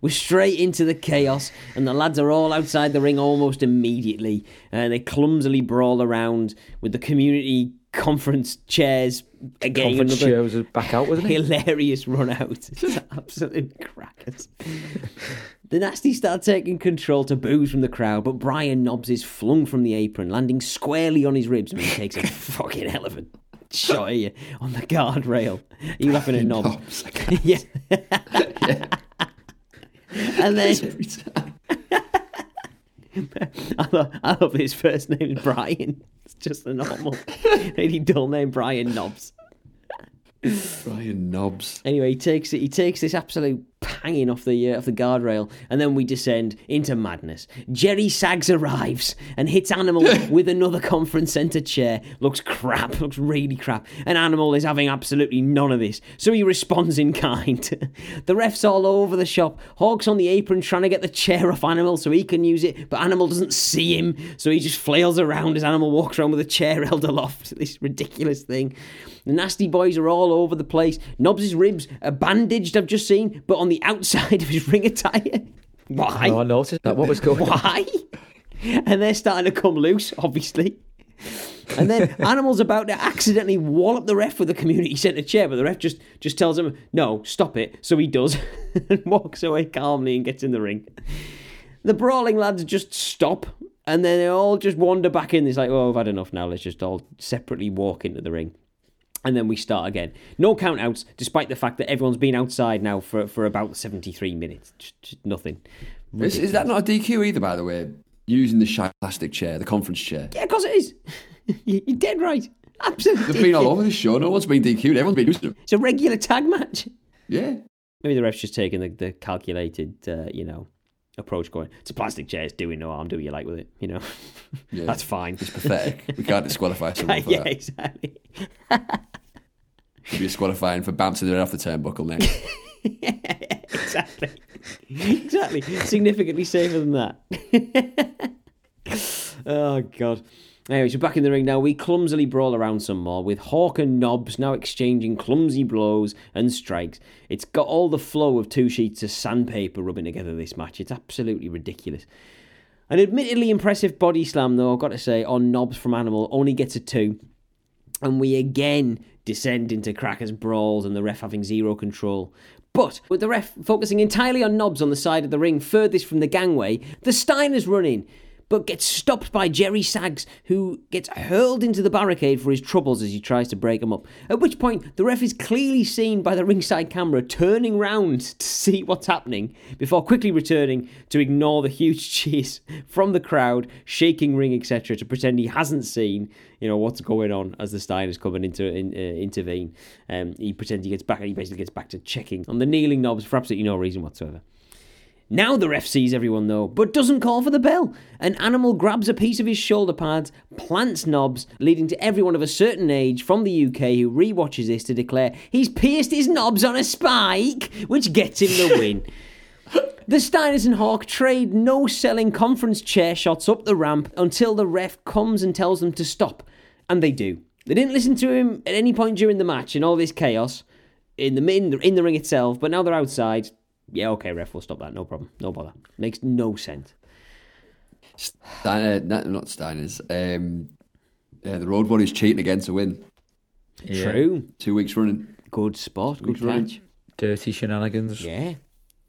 We're straight into the chaos, and the lads are all outside the ring almost immediately. And they clumsily brawl around with the community conference chairs. Again, conference chair was back out, wasn't it? Hilarious run out. It's absolute crackers. The Nasty start taking control to boos from the crowd, but Brian Knobbs is flung from the apron, landing squarely on his ribs, and he takes a fucking hell of a shot at you on the guardrail. Are you laughing at Knobbs? Yeah. Yeah. And then... I love his first name is Brian. It's just a normal, really dull name, Brian Knobbs. Brian Knobbs. Anyway, he takes this absolute panging off the guardrail, and then we descend into madness. Jerry Sags arrives and hits Animal with another conference centre chair. Looks really crap, and Animal is having absolutely none of this, so he responds in kind. The ref's all over the shop. Hawk's on the apron trying to get the chair off Animal so he can use it, but Animal doesn't see him, so he just flails around as Animal walks around with a chair held aloft. This ridiculous thing. The Nasty Boys are all over the place. Knobbs' ribs are bandaged, I've just seen, but on the outside of his ring attire. Why? No, I noticed that. What was going on? Why? And they're starting to come loose, obviously. And then Animal's about to accidentally wallop the ref with a community centre chair, but the ref just tells him, no, stop it. So he does, and walks away calmly and gets in the ring. The brawling lads just stop, and then they all just wander back in. It's like, oh, I've had enough now. Let's just all separately walk into the ring. And then we start again. No count-outs, despite the fact that everyone's been outside now for about 73 minutes. Just nothing. Is that not a DQ either, by the way? Using the shag plastic chair, the conference chair. Yeah, of course it is. You're dead right. Absolutely. They've been all over this show. No one's been DQ'd. Everyone's been used to it. It's a regular tag match. Yeah. Maybe the ref's just taking the calculated, approach going, it's a plastic chair, it's doing no harm, do what you like with it, Yeah. That's fine. It's pathetic. We can't disqualify someone for that. Yeah, exactly. You'd be disqualifying for bouncing it off the turnbuckle next. Yeah, exactly. Exactly. Significantly safer than that. Oh, God. Anyway, so back in the ring now, we clumsily brawl around some more, with Hawk and Knobbs now exchanging clumsy blows and strikes. It's got all the flow of two sheets of sandpaper rubbing together this match. It's absolutely ridiculous. An admittedly impressive body slam, though, I've got to say, on Knobbs from Animal, only gets a 2. And we again descend into crackers brawls and the ref having zero control. But with the ref focusing entirely on Knobbs on the side of the ring, furthest from the gangway, the Steiners run in, but gets stopped by Jerry Sags, who gets hurled into the barricade for his troubles as he tries to break them up. At which point, the ref is clearly seen by the ringside camera turning round to see what's happening, before quickly returning to ignore the huge cheers from the crowd, shaking ring, etc., to pretend he hasn't seen, what's going on as the Steiners come and intervene. He pretends he basically gets back to checking on the kneeling Knobbs for absolutely no reason whatsoever. Now the ref sees everyone, though, but doesn't call for the bell. An Animal grabs a piece of his shoulder pads, plants Knobbs, leading to everyone of a certain age from the UK who rewatches this to declare he's pierced his Knobbs on a spike, which gets him the win. The Steiners and Hawk trade no-selling conference chair shots up the ramp until the ref comes and tells them to stop, and they do. They didn't listen to him at any point during the match in all this chaos, in the ring itself, but now they're outside. Yeah, okay, ref, we'll stop that. No problem. No bother. Makes no sense. Not Steiners. The Road Warriors cheating again to win. Yeah. True. 2 weeks running. Good spot. Good catch. Running. Dirty shenanigans. Yeah.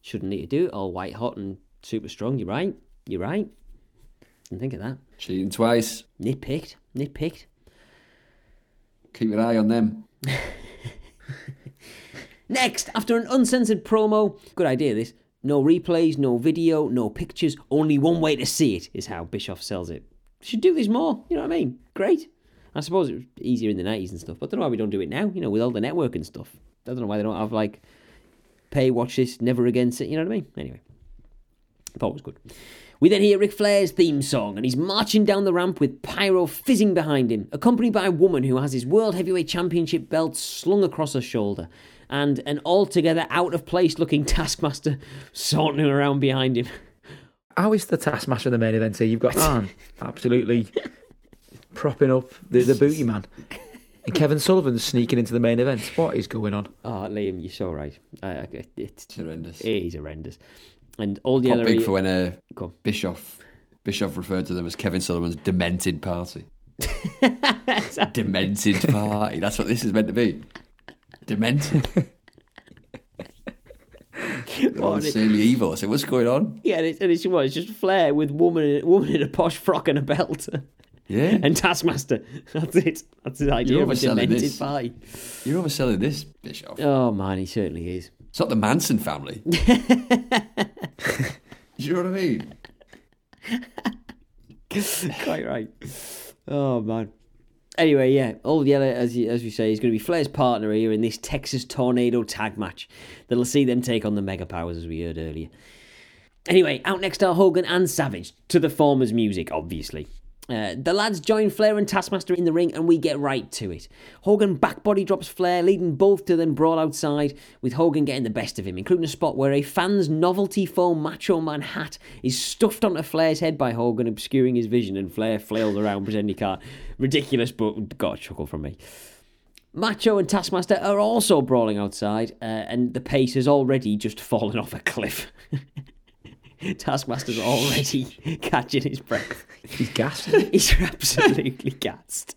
Shouldn't need to do it. All white hot and super strong. You're right. Didn't think of that. Cheating twice. Nitpicked. Keep your eye on them. Next, after an uncensored promo, good idea this, no replays, no video, no pictures, only one way to see it is how Bischoff sells it. Should do this more, you know what I mean? Great. I suppose it was easier in the 90s and stuff, but I don't know why we don't do it now, with all the network and stuff. I don't know why they don't have, pay, watch this, never again, you know what I mean? Anyway, I thought it was good. We then hear Ric Flair's theme song, and he's marching down the ramp with pyro fizzing behind him, accompanied by a woman who has his World Heavyweight Championship belt slung across her shoulder, and an altogether out-of-place-looking Taskmaster sauntering around behind him. How is the Taskmaster in the main event here? You've got Arn absolutely propping up the Booty Man. And Kevin Sullivan's sneaking into the main event. What is going on? Oh, Liam, you're so right. It's horrendous. It is horrendous. And all the other... big for when Bischoff referred to them as Kevin Sullivan's demented party. Demented party. That's what this is meant to be. Demented. Insanely evil. I said, what's going on? Yeah, and it's just Flair with woman in a posh frock and a belt. Yeah. And Taskmaster. That's it. That's the idea of a demented pie. You're overselling this, Bischoff. Oh, man, he certainly is. It's not the Manson family. Do you know what I mean? Quite right. Oh, man. Anyway, yeah, Old Yeller, as we say, is going to be Flair's partner here in this Texas Tornado tag match that'll see them take on the Mega Powers, as we heard earlier. Anyway, out next are Hogan and Savage, to the former's music, obviously. The lads join Flair and Taskmaster in the ring, and we get right to it. Hogan backbody drops Flair, leading both to then brawl outside, with Hogan getting the best of him, including a spot where a fan's novelty foam Macho Man hat is stuffed onto Flair's head by Hogan, obscuring his vision, and Flair flails around pretending he can't. Ridiculous, but got a chuckle from me. Macho and Taskmaster are also brawling outside, and the pace has already just fallen off a cliff. Taskmaster's already catching his breath. He's gassed. He's absolutely gassed.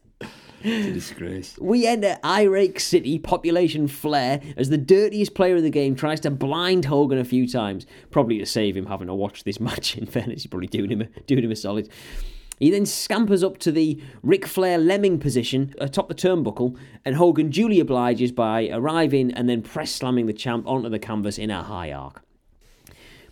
It's a disgrace. We enter Irate City, population Flair, as the dirtiest player in the game tries to blind Hogan a few times, probably to save him having to watch this match. In fairness, he's probably doing him a solid. He then scampers up to the Ric Flair lemming position atop the turnbuckle, and Hogan duly obliges by arriving and then press slamming the champ onto the canvas in a high arc.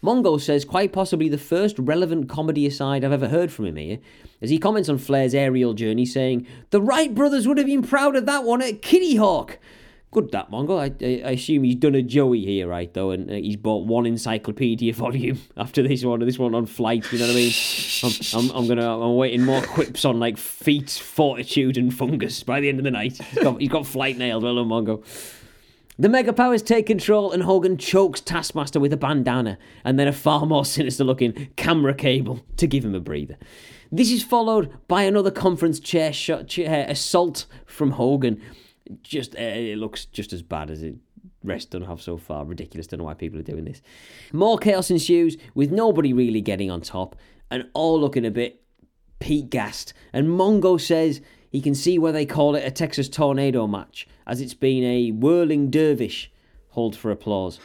Mongo says quite possibly the first relevant comedy aside I've ever heard from him here, as he comments on Flair's aerial journey, saying, "The Wright brothers would have been proud of that one at Kitty Hawk." Good that, Mongo. I assume he's done a Joey here, right, though, and he's bought one encyclopedia volume after this one on flight, you know what I mean? I'm waiting more quips on, like, feet, fortitude, and fungus by the end of the night. He's got flight nailed, well done, Mongo. The Mega Powers take control, and Hogan chokes Taskmaster with a bandana and then a far more sinister-looking camera cable to give him a breather. This is followed by another conference chair assault from Hogan. It looks just as bad as it rest don't have so far. Ridiculous, don't know why people are doing this. More chaos ensues, with nobody really getting on top and all looking a bit peak gassed. And Mongo says he can see why they call it a Texas Tornado match, as it's been a whirling dervish. Hold for applause.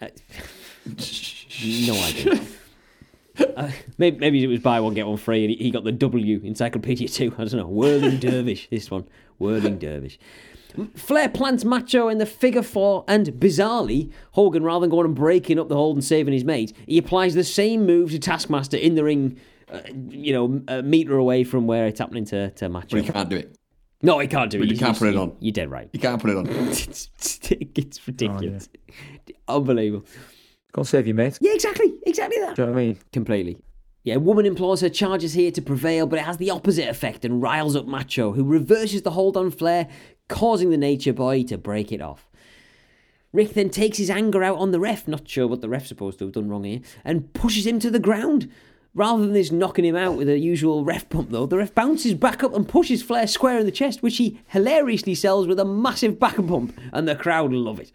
No idea. Maybe it was buy one, get one free, and he got the W, Encyclopedia 2. I don't know. Whirling dervish, this one. Whirling dervish. Flair plants Macho in the figure four, and bizarrely, Hogan, rather than going and breaking up the hold and saving his mate, he applies the same move to Taskmaster in the ring, a meter away from where it's happening to Macho. But he can't do it. No, he can't do it. You can't put it on. You're dead right. You can't put it on. It's ridiculous. Oh, yeah. Unbelievable. Go and save your mate. Yeah, exactly. Exactly that. Do you know what I mean? Completely. Yeah, Woman implores her charges here to prevail, but it has the opposite effect and riles up Macho, who reverses the hold on Flair, causing the Nature Boy to break it off. Rick then takes his anger out on the ref, not sure what the ref's supposed to have done wrong here, and pushes him to the ground. Rather than this knocking him out with the usual ref bump, though, the ref bounces back up and pushes Flair square in the chest, which he hilariously sells with a massive back bump, and the crowd love it.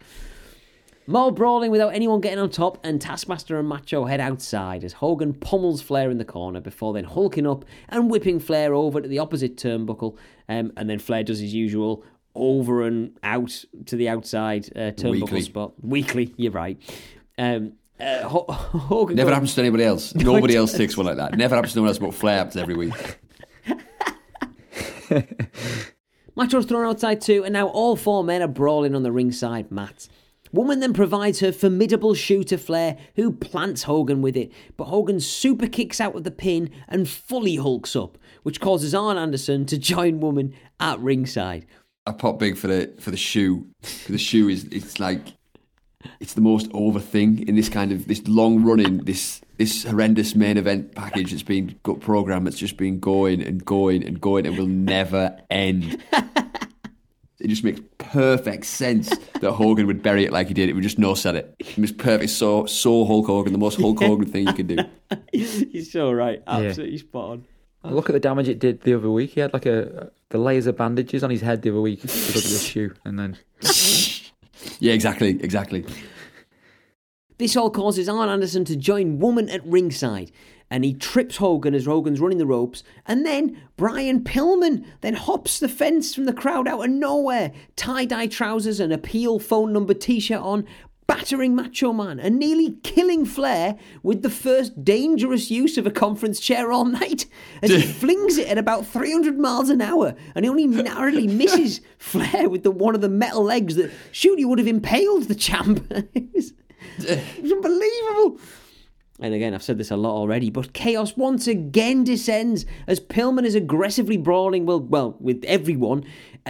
More brawling without anyone getting on top, and Taskmaster and Macho head outside as Hogan pommels Flair in the corner before then hulking up and whipping Flair over to the opposite turnbuckle, and then Flair does his usual over and out to the outside turnbuckle spot. Weekly, you're right. Hogan never happens to anybody else. Nobody else takes one like that. Never happens to anyone else, but Flair happens every week. Macho's thrown outside too, and now all four men are brawling on the ringside mat. Woman then provides her formidable shoe to Flair, who plants Hogan with it, but Hogan super kicks out of the pin and fully hulks up, which causes Arn Anderson to join Woman at ringside. I pop big for the shoe. The shoe is, it's like It's the most over thing in this kind of this long running, this horrendous main event package that's been got programmed that's just been going and going and going and will never end. It just makes perfect sense that Hogan would bury it like he did. It would just no-sell it. It was perfect. So Hulk Hogan, the most Hulk Hogan thing you could do. You're so right. Absolutely spot on. Look at the damage it did the other week. He had like the layers of bandages on his head the other week because of the shoe, and then. Yeah, exactly. This all causes Arn Anderson to join Woman at ringside, and he trips Hogan as Hogan's running the ropes, and then Brian Pillman then hops the fence from the crowd out of nowhere, tie-dye trousers and a Peel phone number t-shirt on, battering Macho Man and nearly killing Flair with the first dangerous use of a conference chair all night as he flings it at about 300 miles an hour and he only narrowly misses Flair with one of the metal legs that surely would have impaled the champ. It was unbelievable. And again, I've said this a lot already, but chaos once again descends as Pillman is aggressively brawling, well with everyone,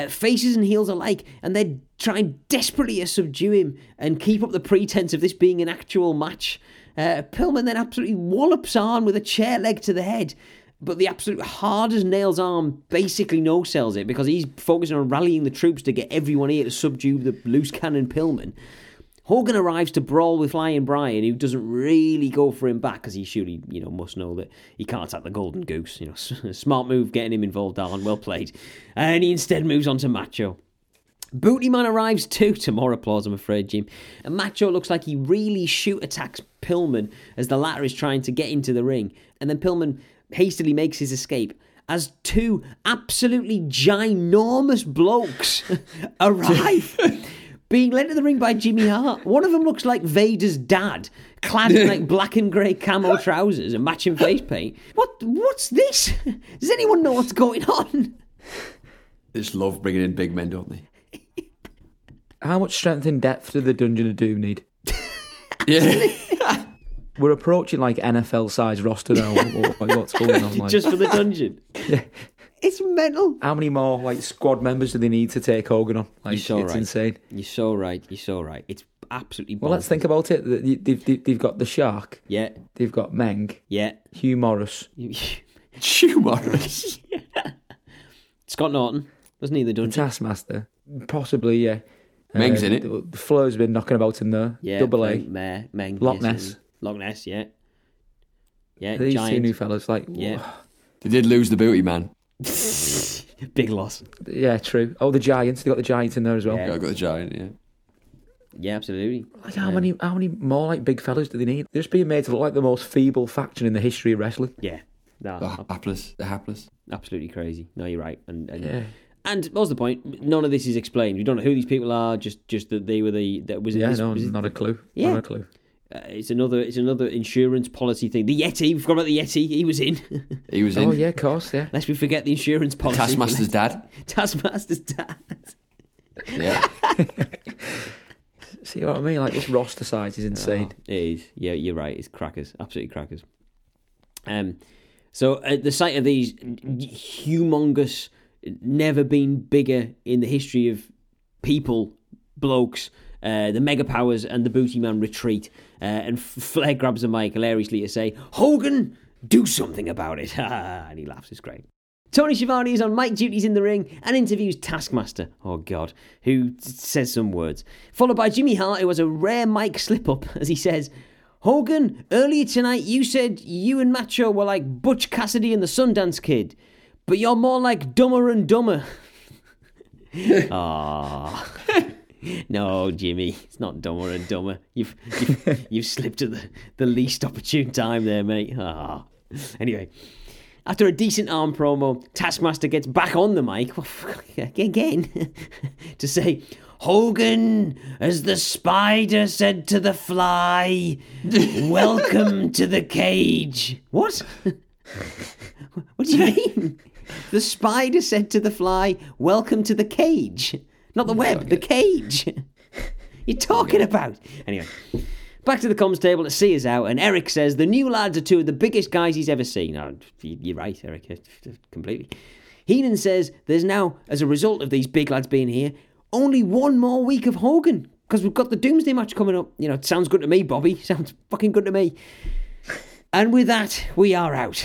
faces and heels alike, and they're trying desperately to subdue him and keep up the pretense of this being an actual match. Pillman then absolutely wallops Arn with a chair leg to the head, but the absolute hardest nails Arn basically no-sells it because he's focusing on rallying the troops to get everyone here to subdue the loose cannon Pillman. Hogan arrives to brawl with Flying Brian, who doesn't really go for him back because he surely, must know that he can't attack the Golden Goose. Smart move getting him involved, Arn. Well played. And he instead moves on to Macho. Booty Man arrives too. To more applause, I'm afraid, Jim. And Macho looks like he really attacks Pillman as the latter is trying to get into the ring. And then Pillman hastily makes his escape as two absolutely ginormous blokes arrive. Being led to the ring by Jimmy Hart. One of them looks like Vader's dad, clad in like black and grey camo trousers and matching face paint. What's this? Does anyone know what's going on? They just love bringing in big men, don't they? How much strength and depth do the Dungeon of Doom need? Yeah. We're approaching like NFL-sized roster now. Or what's going on? Like. Just for the dungeon? Yeah. It's mental. How many more squad members do they need to take Hogan on? It's insane. You're so right. It's absolutely bonkers. Well, let's think about it. They've got the Shark. Yeah. They've got Meng. Yeah. Hugh Morris. Yeah. Scott Norton. Wasn't he the dungeon? Taskmaster. Possibly, yeah. Meng's in it. Fleur's been knocking about in there. Yeah. Double A. Meng. Loch Ness, yeah. Yeah. These Giant. Two new fellas, yeah. They did lose the Booty Man. Big loss. Yeah, true. Oh, the Giants. They got the Giant in there as well. Yeah, I got the Giant. Yeah. Yeah, absolutely. How many more big fellas do they need? They're just being made to look like the most feeble faction in the history of wrestling. Yeah. They're hapless. Absolutely crazy. No, you're right. And what's the point? None of this is explained. We don't know who these people are. Just that they were the. That was. Yeah. This, no, was not a clue. Yeah. Not a clue. It's another insurance policy thing. The Yeti, we forgot about the Yeti. He was in. Oh yeah, of course, yeah. Lest we forget the insurance policy. Taskmaster's dad. Yeah. See what I mean? This roster size is insane. Oh, it is. Yeah, you're right. It's crackers. Absolutely crackers. So at the sight of these humongous, never been bigger in the history of people, blokes. The Mega Powers and the Booty Man retreat. And Flair grabs the mic hilariously to say, "Hogan, do something about it." And he laughs. It's great. Tony Schiavone is on mic duties in the ring and interviews Taskmaster, oh God, who says some words. Followed by Jimmy Hart, who has a rare mic slip-up as he says, "Hogan, earlier tonight you said you and Macho were like Butch Cassidy and the Sundance Kid, but you're more like Dumber and Dumber." Aww. No, Jimmy, it's not Dumber and Dumber. You've slipped at the least opportune time there, mate. Oh. Anyway, after a decent arm promo, Taskmaster gets back on the mic again to say, "Hogan, as the spider said to the fly, welcome to the cage." What? What do you mean? The spider said to the fly, "Welcome to the cage." Not the web, the cage. You're talking about. Anyway, back to the comms table to see us out, and Eric says the new lads are two of the biggest guys he's ever seen. Oh, you're right, Eric, completely. Heenan says there's now, as a result of these big lads being here, only one more week of Hogan because we've got the Doomsday match coming up. You know, it sounds good to me, Bobby. Sounds fucking good to me. And with that, we are out.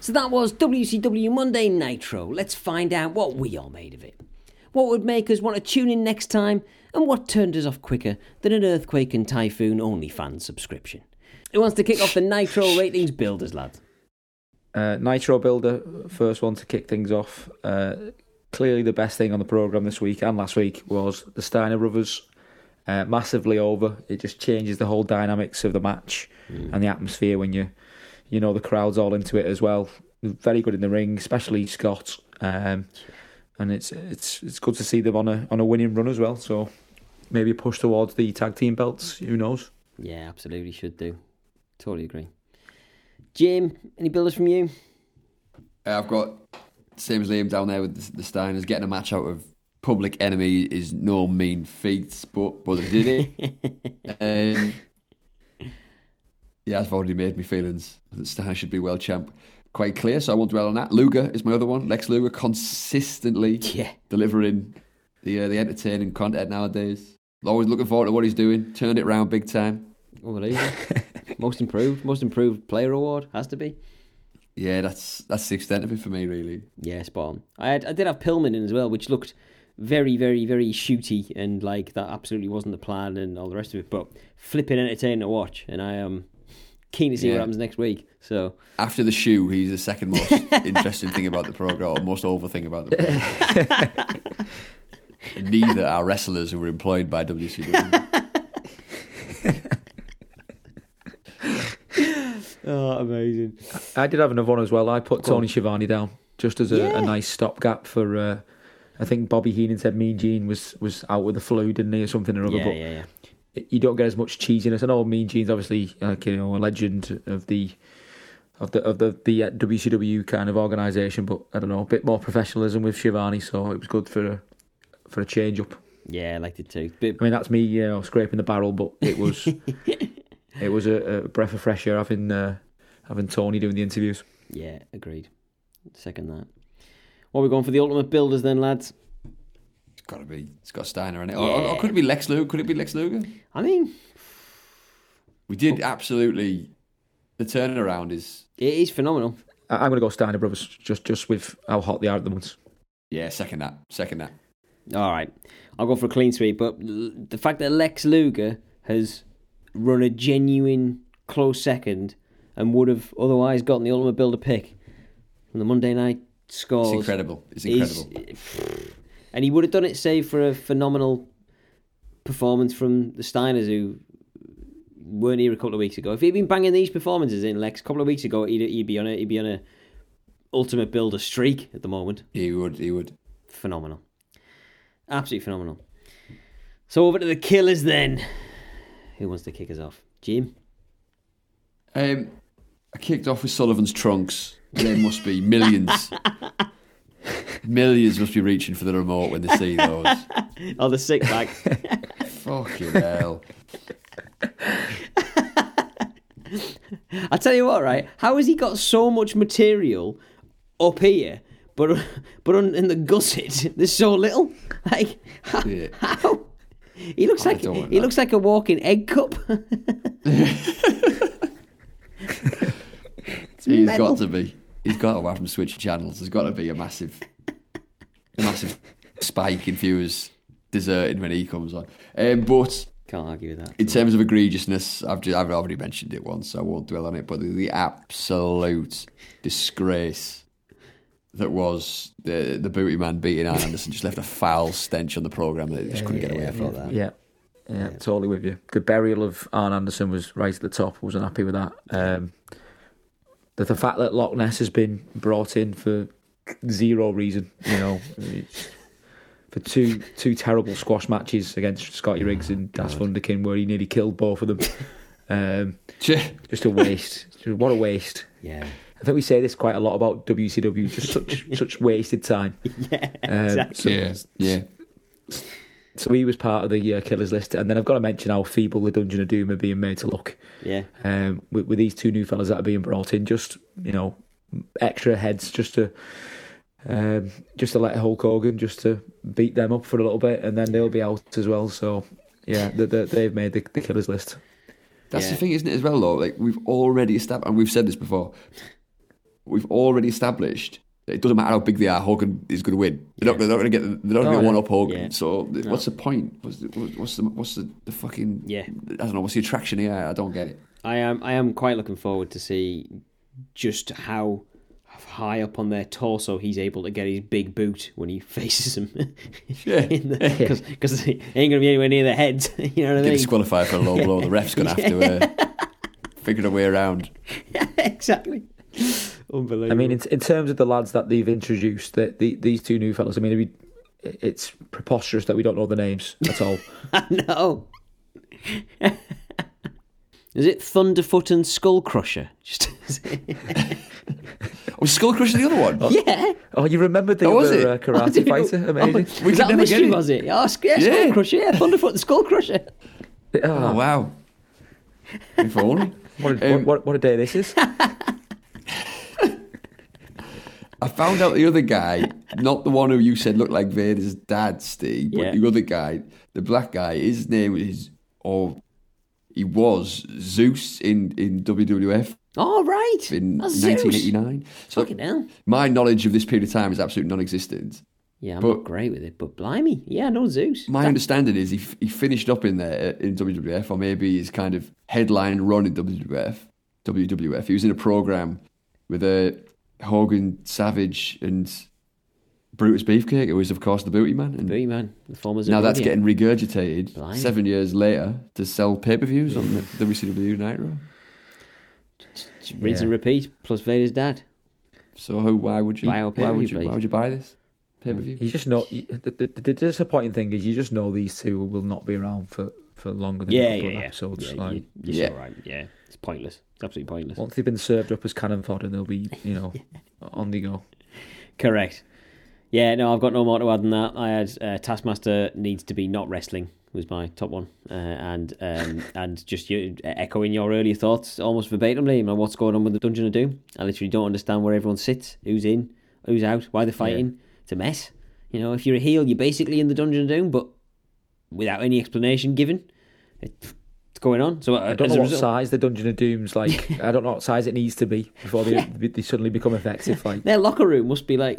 So that was WCW Monday Nitro. Let's find out what we all made of it. What would make us want to tune in next time, and what turned us off quicker than an earthquake and typhoon OnlyFans subscription. Who wants to kick off the Nitro ratings builders, lads? Nitro builder, first one to kick things off. Clearly the best thing on the programme this week and last week was the Steiner brothers. Massively over. It just changes the whole dynamics of the match and the atmosphere when you know, the crowd's all into it as well. Very good in the ring, especially Scott. And it's good to see them on a winning run as well. So maybe push towards the tag team belts. Who knows? Yeah, absolutely should do. Totally agree. Jim, any builders from you? I've got same as Liam down there with the Steiners. Getting a match out of Public Enemy is no mean feat, but they did it. Yeah, I've already made my feelings that Steiner should be world champ quite clear, so I won't dwell on that. Luger is my other one. Lex Luger consistently delivering the entertaining content nowadays. Always looking forward to what he's doing. Turned it round big time. Unbelievable. Most improved player award has to be. Yeah, that's the extent of it for me, really. Yeah, spot on. I did have Pillman in as well, which looked very, very, very shooty, and like that absolutely wasn't the plan and all the rest of it. But flipping entertaining to watch, and I am. Keen to see what happens next week. So after the shoe, he's the second most interesting thing about the programme, or most over thing about the programme. Neither are wrestlers who were employed by WCW. Oh, amazing. I did have another one as well. I put Tony Schiavone down just as a nice stopgap for... I think Bobby Heenan said Mean Gene was out with the flu, didn't he, or something or other. Yeah. You don't get as much cheesiness. I know Mean Gene's obviously, like, you know, a legend of the WCW kind of organisation, but I don't know, a bit more professionalism with Shivani, so it was good for a change up. Yeah, I liked it too. I mean, that's me, you know, scraping the barrel, but it was a breath of fresh air having Tony doing the interviews. Yeah, agreed. Second that. What are we going for the ultimate builders then, lads? Got to be Scott Steiner in it, or could it be Lex Luger? Could it be Lex Luger? I mean, we did absolutely. The turnaround is phenomenal. I'm going to go Steiner brothers, just with how hot they are at the moment. Yeah, second that. All right, I'll go for a clean sweep. But the fact that Lex Luger has run a genuine close second and would have otherwise gotten the Ultimate Builder pick from the Monday night scores, it's incredible. And he would have done it, save for a phenomenal performance from the Steiners, who weren't here a couple of weeks ago. If he'd been banging these performances in, Lex, a couple of weeks ago, he'd be on a Ultimate Builder streak at the moment. He would. Phenomenal. Absolutely phenomenal. So over to the killers then. Who wants to kick us off? Jim? I kicked off with Sullivan's trunks. There must be millions. Millions must be reaching for the remote when they see those. Oh, the sick bag. Fucking hell. I tell you what, right? How has he got so much material up here, but in the gusset, there's so little? Like, how? He looks like a walking egg cup. He's got to be. He's got to have him switch channels. There's got to be a massive spike in viewers deserting when he comes on. But can't argue with that. In terms of egregiousness, I've already mentioned it once, so I won't dwell on it. But the absolute disgrace that was the Booty Man beating Arn Anderson just left a foul stench on the programme that they just couldn't get away from. That. Yeah, totally with you. The burial of Arn Anderson was right at the top. Wasn't happy with that. The fact that Loch Ness has been brought in for zero reason, you know, for two terrible squash matches against Scotty Riggs and Das Vunderkind, where he nearly killed both of them. Just a waste. What a waste. Yeah. I think we say this quite a lot about WCW, just such wasted time. Yeah, exactly. So, So he was part of the killers list. And then I've got to mention how feeble the Dungeon of Doom are being made to look. Yeah. With these two new fellas that are being brought in, just, you know, extra heads just to let Hulk Hogan, just to beat them up for a little bit, and then they'll be out as well. So, yeah, they've made the killers list. That's the thing, isn't it, as well, though? Like, we've already established that it doesn't matter how big they are, Hogan is going to win. They're not going to get one up Hogan. Yeah. So what's the point? What's the fucking? Yeah. I don't know. What's the attraction here? I don't get it. I am quite looking forward to see just how high up on their torso he's able to get his big boot when he faces him. Yeah. Because he ain't going to be anywhere near their heads. You know what I mean? They disqualify for a low blow. The ref's going to have to figure a way around. Yeah, exactly. Unbelievable. I mean, in terms of the lads that they've introduced, these two new fellas, I mean, it's preposterous that we don't know the names at all. I know. Is it Thunderfoot and Skullcrusher? Was Skullcrusher the other one? Oh, yeah. Oh, you remembered the other karate fighter? Amazing. Oh, was that the mystery, was it? Oh, yeah, yeah. Skullcrusher, yeah. Thunderfoot and Skullcrusher. Oh, wow. If only. What a day this is. I found out the other guy, not the one who you said looked like Vader's dad, Steve, but the other guy, the black guy, his name is, or he was, Zeus in WWF. Oh, right. In 1989. So fucking hell. My knowledge of this period of time is absolutely non-existent. Yeah, I'm not great with it, but blimey. Yeah, no Zeus. My understanding is he finished up in there in WWF, or maybe his kind of headline run in WWF. He was in a program with a Hogan, Savage, and Brutus Beefcake, who is, of course, the Booty Man. And Booty Man, the former Zimodian. Now that's getting regurgitated 7 years later to sell pay-per-views on the WCW Nitro. Rinse and repeat, plus Vader's dad. So why would you buy this pay-per-view? You just know, the disappointing thing is you just know these two will not be around for longer than episodes. Yeah, like, you're all right. Yeah, it's pointless. It's absolutely pointless. Once they've been served up as cannon fodder, they'll be, you know, on the go. Correct. Yeah, no, I've got no more to add than that. I had Taskmaster needs to be not wrestling was my top one, and just echoing your earlier thoughts almost verbatimly. I mean, what's going on with the Dungeon of Doom? I literally don't understand where everyone sits, who's in, who's out, why they're fighting. Yeah. It's a mess. You know, if you're a heel, you're basically in the Dungeon of Doom, but without any explanation given, it's going on. So I don't know what size the Dungeon of Doom's like. I don't know what size it needs to be before they suddenly become effective. Like their locker room must be like,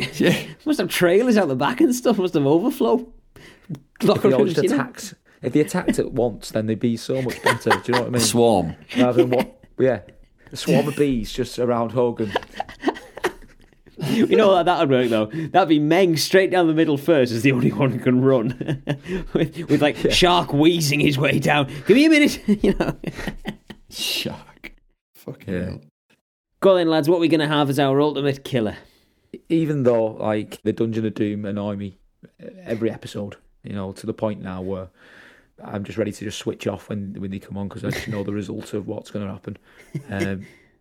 must have trailers out the back and stuff. Must have overflow. Locker room. If they attacked it once, then they'd be so much better. Do you know what I mean? Swarm. Rather than a swarm of bees just around Hogan. You know how that would work, though? That'd be Meng straight down the middle first as the only one who can run. with Shark wheezing his way down. Give me a minute, you know. Shark. Fucking hell. Go then, lads, what we're going to have is our ultimate killer. Even though, like, the Dungeon of Doom annoy me every episode, you know, to the point now where I'm just ready to just switch off when they come on because I just know the results of what's going to happen.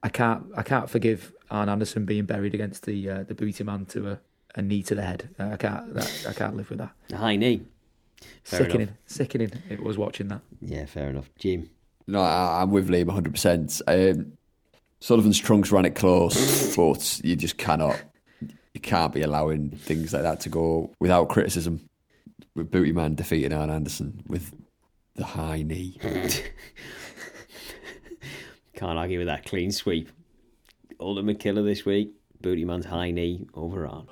I can't forgive Arn Anderson being buried against the Booty Man to a knee to the head. I can't live with that. A high knee. Sickening. It was watching that. Yeah, fair enough. Jim. No, I'm with Liam 100%. Sullivan's trunks ran it close, but you can't be allowing things like that to go without criticism. With Booty Man defeating Arn Anderson with the high knee. Can't argue with that clean sweep. Ultimate killer this week, Booty Man's high knee over Arn.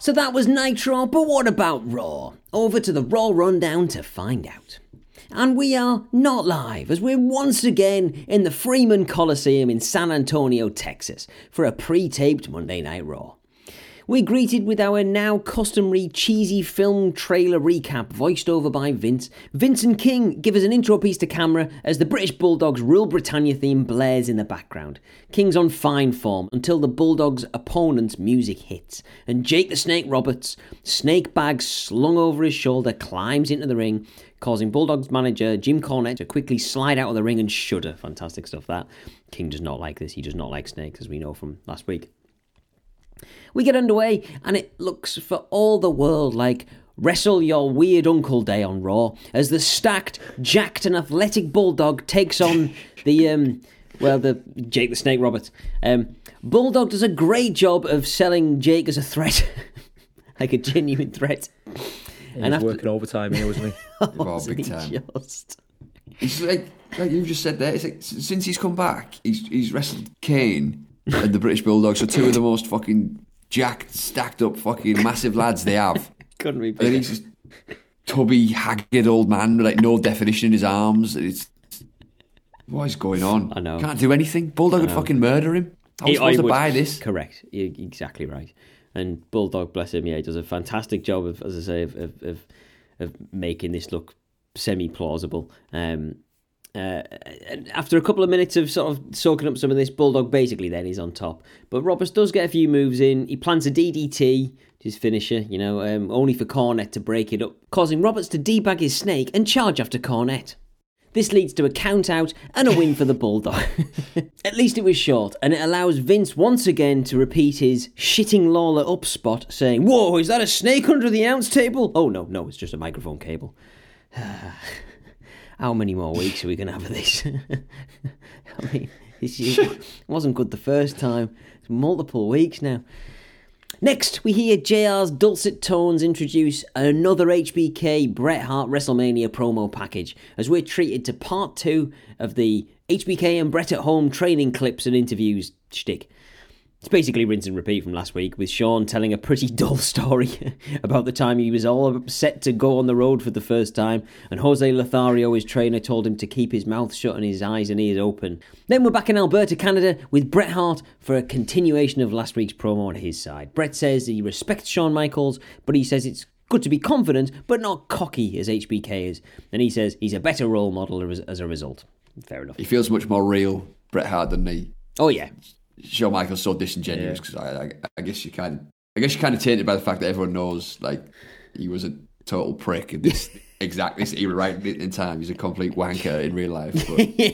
So that was Nitro, but what about Raw? Over to the Raw Rundown to find out. And we are not live, as we're once again in the Freeman Coliseum in San Antonio, Texas, for a pre-taped Monday Night Raw. We're greeted with our now customary cheesy film trailer recap, voiced over by Vince. Vince and King give us an intro piece to camera as the British Bulldogs' Rule Britannia theme blares in the background. King's on fine form until the Bulldogs' opponent's music hits, and Jake the Snake Roberts, snake bag slung over his shoulder, climbs into the ring, causing Bulldogs manager Jim Cornette to quickly slide out of the ring and shudder. Fantastic stuff, that. King does not like this. He does not like snakes, as we know from last week. We get underway, and it looks for all the world like Wrestle Your Weird Uncle Day on Raw, as the stacked, jacked and athletic Bulldog takes on the, the Jake the Snake Roberts. Bulldog does a great job of selling Jake as a threat, like a genuine threat. He was working overtime here, wasn't he? It's like you just said there, it's like, since he's come back, he's wrestled Kane and the British Bulldogs, so two of the most fucking jacked, stacked up fucking massive lads they have. Couldn't be better. And he's just tubby, haggard old man with like no definition in his arms. It's what is going on? I know. Can't do anything. Bulldog would fucking murder him. I was supposed to buy this. Correct. You're exactly right. And Bulldog, bless him, yeah, he does a fantastic job of, as I say, of making this look semi-plausible. After a couple of minutes of sort of soaking up some of this, Bulldog basically then is on top. But Roberts does get a few moves in. He plants a DDT, his finisher, only for Cornette to break it up, causing Roberts to debag his snake and charge after Cornette. This leads to a count-out and a win for the Bulldog. At least it was short, and it allows Vince once again to repeat his shitting Lawler up spot, saying, "Whoa, is that a snake under the announce table?" "Oh, no, it's just a microphone cable." How many more weeks are we going to have of this? I mean, it wasn't good the first time. It's multiple weeks now. Next, we hear JR's dulcet tones introduce another HBK Bret Hart WrestleMania promo package, as we're treated to part 2 of the HBK and Bret at Home training clips and interviews shtick. It's basically rinse and repeat from last week, with Shawn telling a pretty dull story about the time he was all set to go on the road for the first time, and Jose Lothario, his trainer, told him to keep his mouth shut and his eyes and ears open. Then we're back in Alberta, Canada, with Bret Hart for a continuation of last week's promo on his side. Bret says he respects Shawn Michaels, but he says it's good to be confident, but not cocky, as HBK is. And he says he's a better role model as a result. Fair enough. He feels much more real, Bret Hart, than me. Oh, yeah. Shawn Michaels so disingenuous because I guess you kind of tainted by the fact that everyone knows like he was a total prick in this he was right in time. He's a complete wanker in real life, but he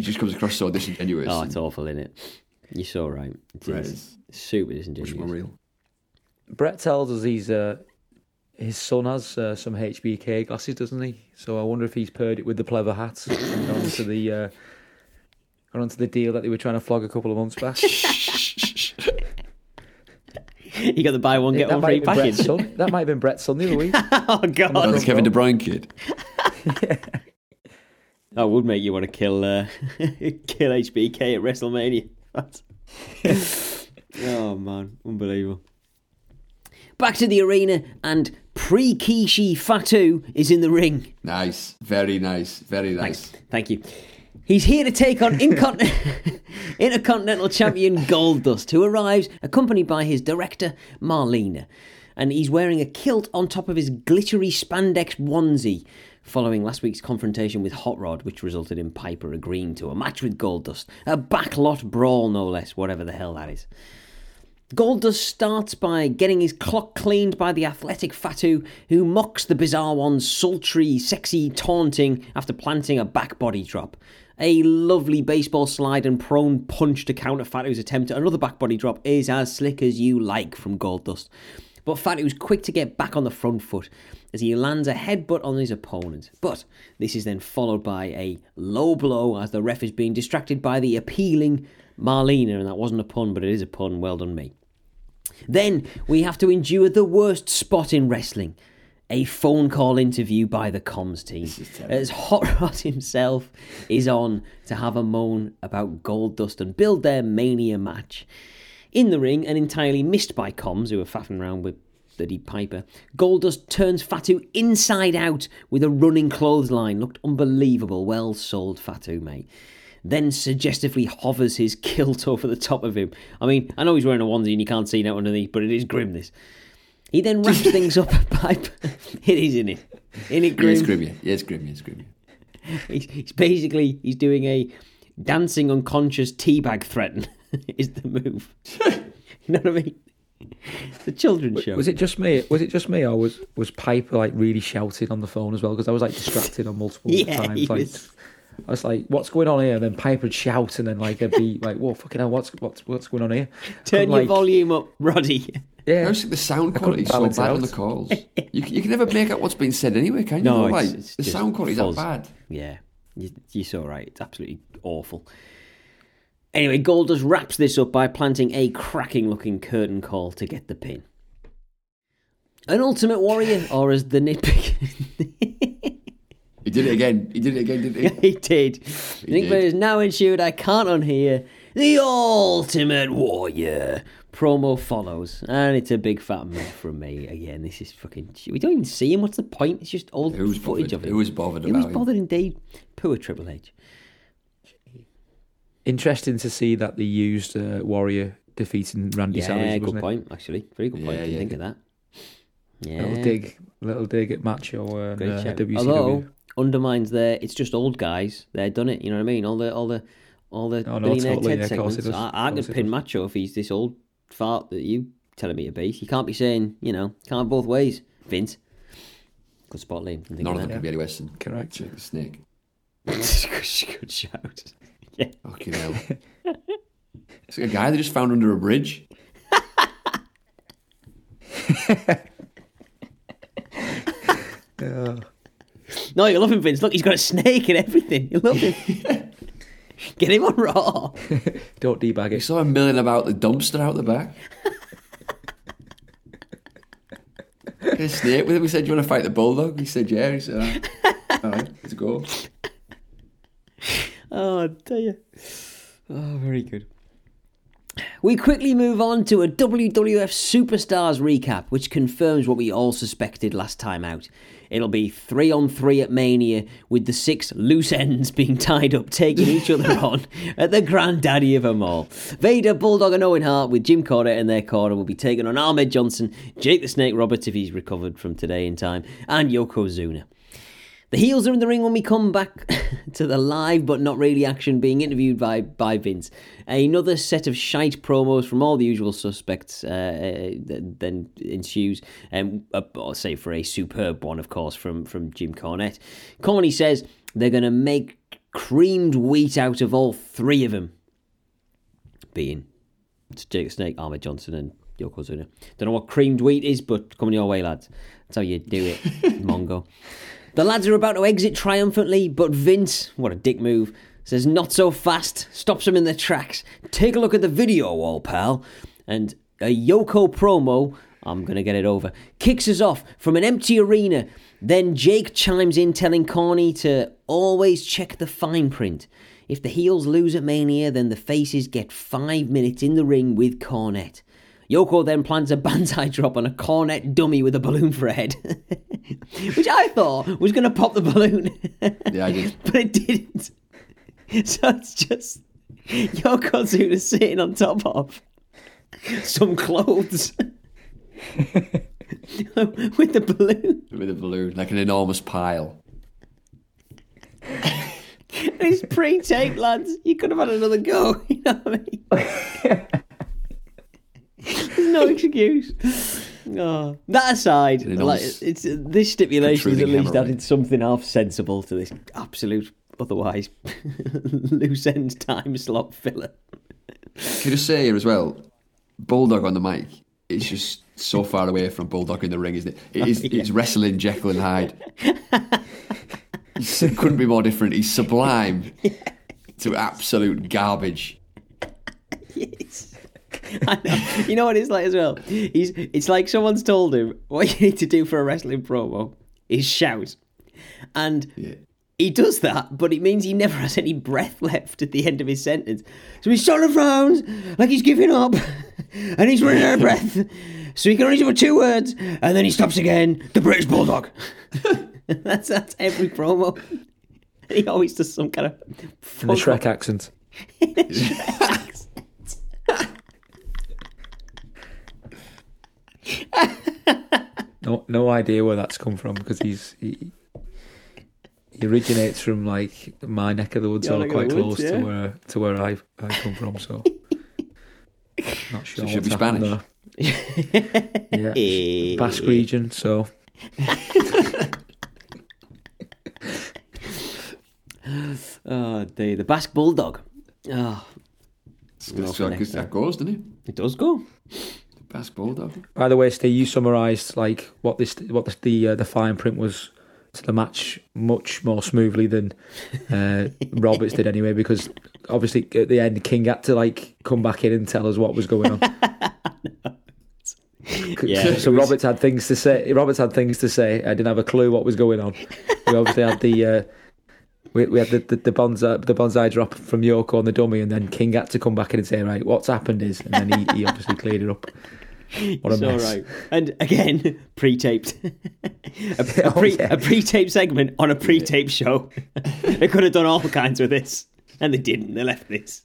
just comes across so disingenuous. Oh, it's awful, isn't it? You're so right. It's super disingenuous. Which one real? Bret tells us his son has some HBK glasses, doesn't he? So I wonder if he's paired it with the pleather hats and onto the deal that they were trying to flog a couple of months back. You got the buy one, get one free package. That might have been Brett's son the other week. Oh, God. That's Kevin De Bruyne kid. Yeah. That would make you want to kill HBK at WrestleMania. Oh, man. Unbelievable. Back to the arena, and pre-Kishi Fatu is in the ring. Nice. Very nice. Very nice. Thanks. Thank you. He's here to take on Intercontinental Champion Goldust, who arrives accompanied by his director, Marlena. And he's wearing a kilt on top of his glittery spandex onesie, following last week's confrontation with Hot Rod, which resulted in Piper agreeing to a match with Goldust. A backlot brawl, no less, whatever the hell that is. Goldust starts by getting his clock cleaned by the athletic Fatu, who mocks the bizarre one's sultry, sexy taunting after planting a back body drop. A lovely baseball slide and prone punch to counter Fatu's attempt at another back body drop is as slick as you like from Goldust. But Fatu's quick to get back on the front foot as he lands a headbutt on his opponent. But this is then followed by a low blow as the ref is being distracted by the appealing Marlena, and that wasn't a pun, but it is a pun. Well done, mate. Then we have to endure the worst spot in wrestling, a phone call interview by the comms team, as Hot Rod himself is on to have a moan about Goldust and build their Mania match. In the ring, and entirely missed by comms, who are faffing around with Bloody Piper. Goldust turns Fatu inside out with a running clothesline. Looked unbelievable. Well sold, Fatu, mate. Then suggestively hovers his kilt over the top of him. I mean, I know he's wearing a onesie and you can't see that underneath, but it is grim, this. He then wraps things up at Piper. It is, isn't it? Isn't it grim? It's grim, yeah. It's grim, it's grim. He's basically, he's doing a dancing unconscious teabag threaten is the move. You know what I mean? The children's show. Was it just me? Was it just me, or was Piper like really shouting on the phone as well? Because I was like distracted on multiple times. Like, I was like, "What's going on here?" And then Piper would shout, and then like they'd be like, "Whoa, fucking hell! What's going on here?" Turn your volume up, Roddy. Yeah, I was like, the sound quality is so bad on the calls. You can never make out what's being said anyway, can you? No, like, it's the sound quality is that bad. Yeah, you're so right. It's absolutely awful. Anyway, Goldust wraps this up by planting a cracking-looking curtain call to get the pin. An Ultimate Warrior, or as the nitpick... He did it again. He did it again, didn't he? He did. Nick Flair is now ensured I can't unhear. The Ultimate Warrior promo follows. And it's a big fat mess from me. Again, this is fucking... We don't even see him. What's the point? It's just old footage of it. Who was bothered about it? Who was bothered indeed? Poor Triple H. Interesting to see that they used Warrior defeating Randy Savage. Yeah, good point, actually. Very good point. Didn't think of that. Yeah. Little dig at Macho and WCW. Although, undermines their, it's just old guys. They've done it, you know what I mean? All the billionaire totally, Ted segments. I could pin Macho if he's this old fart that you telling me to be. You can't be saying, you know, can't both ways, Vince. Good spot, Liam. None of them could be Eddie Weston. Correct. Jake the Snake. Good shout. Yeah. Fucking hell. It's like a guy they just found under a bridge. No, you'll love him, Vince. Look, he's got a snake and everything. You'll love him. Get him on Raw. Don't debag it. You saw him milling about the dumpster out the back. Get a snake with him. We said, do you want to fight the bulldog? He said, yeah. He said, all right, let's go. Oh, I tell you. Oh, very good. We quickly move on to a WWF Superstars recap, which confirms what we all suspected last time out. It'll be 3-on-3 at Mania, with the 6 loose ends being tied up, taking each other on at the granddaddy of them all. Vader, Bulldog and Owen Hart, with Jim Cornette in their corner, will be taking on Ahmed Johnson, Jake the Snake Roberts if he's recovered from today in time, and Yokozuna. The heels are in the ring when we come back to the live but not really action being interviewed by Vince. Another set of shite promos from all the usual suspects then ensues, save for a superb one, of course, from Jim Cornette. Corny says they're going to make creamed wheat out of all three of them, being Jake the Snake, Ahmed Johnson and Yokozuna. Don't know what creamed wheat is, but coming your way, lads. That's how you do it, Mongo. The lads are about to exit triumphantly, but Vince, what a dick move, says not so fast, stops them in their tracks. Take a look at the video wall, pal. And a Yoko promo, I'm going to get it over, kicks us off from an empty arena. Then Jake chimes in telling Corny to always check the fine print. If the heels lose at Mania, then the faces get 5 minutes in the ring with Cornette. Yoko then plants a banzai drop on a Cornette dummy with a balloon for a head. Which I thought was going to pop the balloon. Yeah, I did. But it didn't. So it's just Yokozuna sitting on top of some clothes. With the balloon. With a balloon, like an enormous pile. It's pre-taped, lads. You could have had another go, you know what I mean? There's no excuse. Oh. That aside, it's this stipulation has at least added something half sensible to this absolute otherwise loose end time slot filler. Can I say here as well, Bulldog on the mic, it's just so far away from Bulldog in the ring, isn't it? It's wrestling Jekyll and Hyde. It couldn't be more different. He's sublime to absolute garbage. Yes. I know. You know what it's like as well? It's like someone's told him what you need to do for a wrestling promo is shout. And he does that, but it means he never has any breath left at the end of his sentence. So he sort of frowns like he's giving up and he's running out of breath. so he can only do it 2 words, and then he stops again, the British Bulldog. That's every promo. He always does some kind of... In a Shrek accent. In a Shrek accent. No idea where that's come from, because he originates from like my neck of the woods, or quite close to where I come from. So not sure. So it should be Spanish. Yeah, Basque region. So. Oh dear, the Basque Bulldog. Oh, so that goes, doesn't it? It does go. Basque Bulldog. By the way, Steve, you summarised like what the fine print was to the match much more smoothly than Roberts did anyway, because obviously at the end King had to like come back in and tell us what was going on. No. Yeah. So Roberts had things to say. I didn't have a clue what was going on. We obviously had the we had the bonsai drop from Yoko on the dummy, and then King had to come back in and say, right, what's happened is, and then he obviously cleared it up. What a mess. All right. And again, pre-taped. A pre-taped segment on a pre-taped show. They could have done all kinds with this, and they didn't. They left this.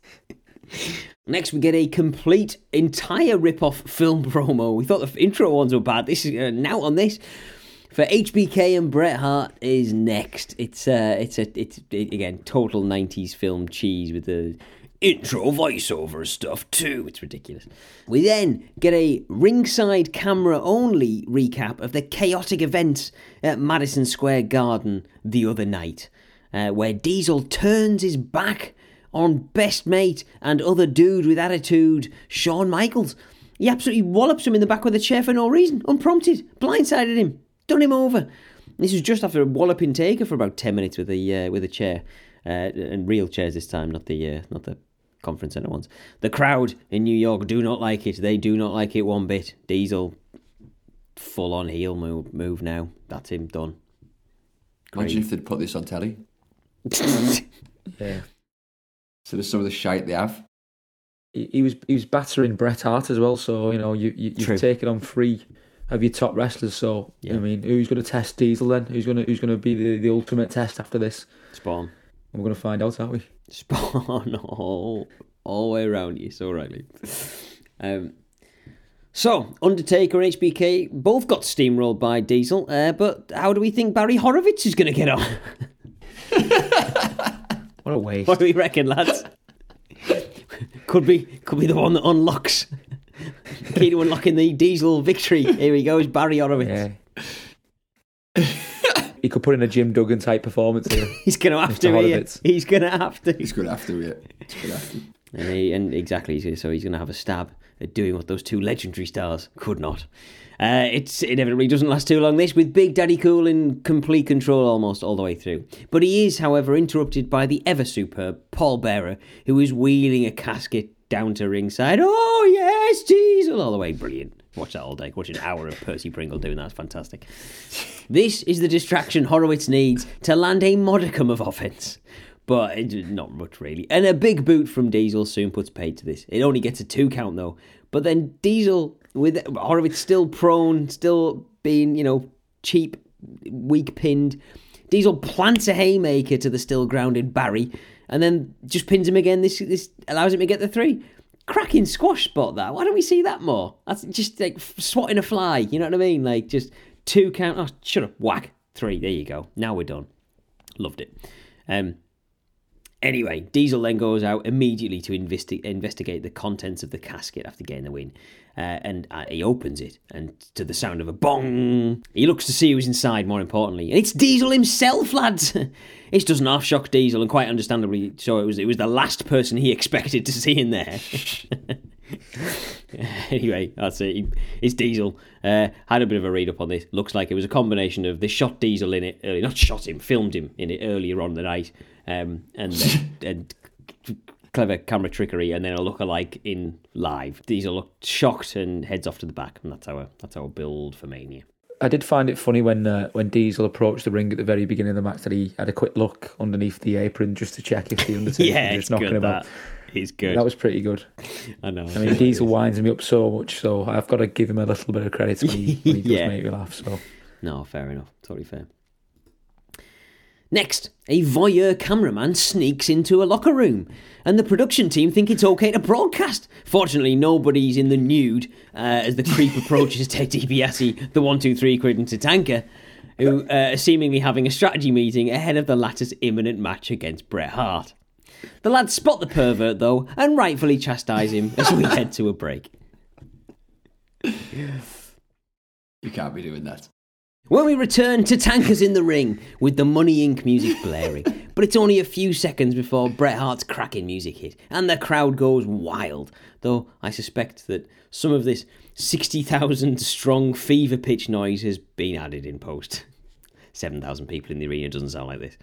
Next, we get a complete, entire rip-off film promo. We thought the intro ones were bad. This is an out on this. For HBK and Bret Hart is next. It's again, total 90s film cheese with the intro voiceover stuff too. It's ridiculous. We then get a ringside camera only recap of the chaotic events at Madison Square Garden the other night, where Diesel turns his back on best mate and other dude with attitude, Shawn Michaels. He absolutely wallops him in the back with a chair for no reason, unprompted, blindsided him, done him over. This was just after a walloping taker for about 10 minutes with a chair, and real chairs this time, not the conference centre ones. The crowd in New York do not like it. They do not like it one bit. Diesel, full-on heel move now. That's him done. Great. Imagine if they'd put this on telly. Yeah. So there's some of the shite they have. He was battering Bret Hart as well. So you've taken on 3 of your top wrestlers. So yeah. I mean, who's going to test Diesel then? Who's going to be the ultimate test after this? Spawn. We're going to find out, aren't we? Spawn all the way around you, so rightly. So, Undertaker and HBK both got steamrolled by Diesel, but how do we think Barry Horowitz is going to get on? What a waste. What do we reckon, lads? Could be the one that unlocks. Key to unlocking the Diesel victory. Here he goes, Barry Horowitz. Yeah. He could put in a Jim Duggan type performance here. He's going to have to. And exactly, so he's going to have a stab at doing what those 2 legendary stars could not. It's inevitably doesn't last too long, this, with Big Daddy Cool in complete control almost all the way through. But he is, however, interrupted by the ever-superb Paul Bearer, who is wheeling a casket down to ringside. Oh, yes, Diesel! All the way, brilliant. Watch that all day. Watch an hour of Percy Pringle doing that. It's fantastic. This is the distraction Horowitz needs to land a modicum of offense. But not much, really. And a big boot from Diesel soon puts paid to this. It only gets a 2 count, though. But then Diesel, with Horowitz still prone, still being, cheap, weak pinned, Diesel plants a haymaker to the still grounded Barry, and then just pins him again. This allows him to get the 3. Cracking squash spot, that. Why don't we see that more? That's just like swatting a fly, you know what I mean? Like just 2 count. Oh, shut up. Whack. 3. There you go. Now we're done. Loved it. Anyway, Diesel then goes out immediately to investigate the contents of the casket after getting the win. And he opens it, and to the sound of a bong, he looks to see who's inside, more importantly. And it's Diesel himself, lads! This doesn't half-shock Diesel, and quite understandably so. It was the last person he expected to see in there. Anyway, that's it. It's Diesel. Had a bit of a read-up on this. Looks like it was a combination of they shot Diesel in it, filmed him in it earlier on the night, and clever camera trickery, and then a lookalike in live. Diesel looked shocked and heads off to the back, and that's our build for Mania. I did find it funny when Diesel approached the ring at the very beginning of the match that he had a quick look underneath the apron just to check if the Undertaker was knocking about. He's good. That was pretty good. I know. I mean, Diesel winds me up so much, so I've got to give him a little bit of credit when he does make me laugh. So no, fair enough. Totally fair. Next, a voyeur cameraman sneaks into a locker room, and the production team think it's okay to broadcast. Fortunately, nobody's in the nude as the creep approaches Ted DiBiase, the 1-2-3 Quid and Tatanka, who are seemingly having a strategy meeting ahead of the latter's imminent match against Bret Hart. The lads spot the pervert, though, and rightfully chastise him as we head to a break. You can't be doing that. When we return, Tatanka's in the ring with the Money Inc. music blaring, but it's only a few seconds before Bret Hart's cracking music hit, and the crowd goes wild, though I suspect that some of this 60,000 strong fever pitch noise has been added in post. 7,000 people in the arena doesn't sound like this.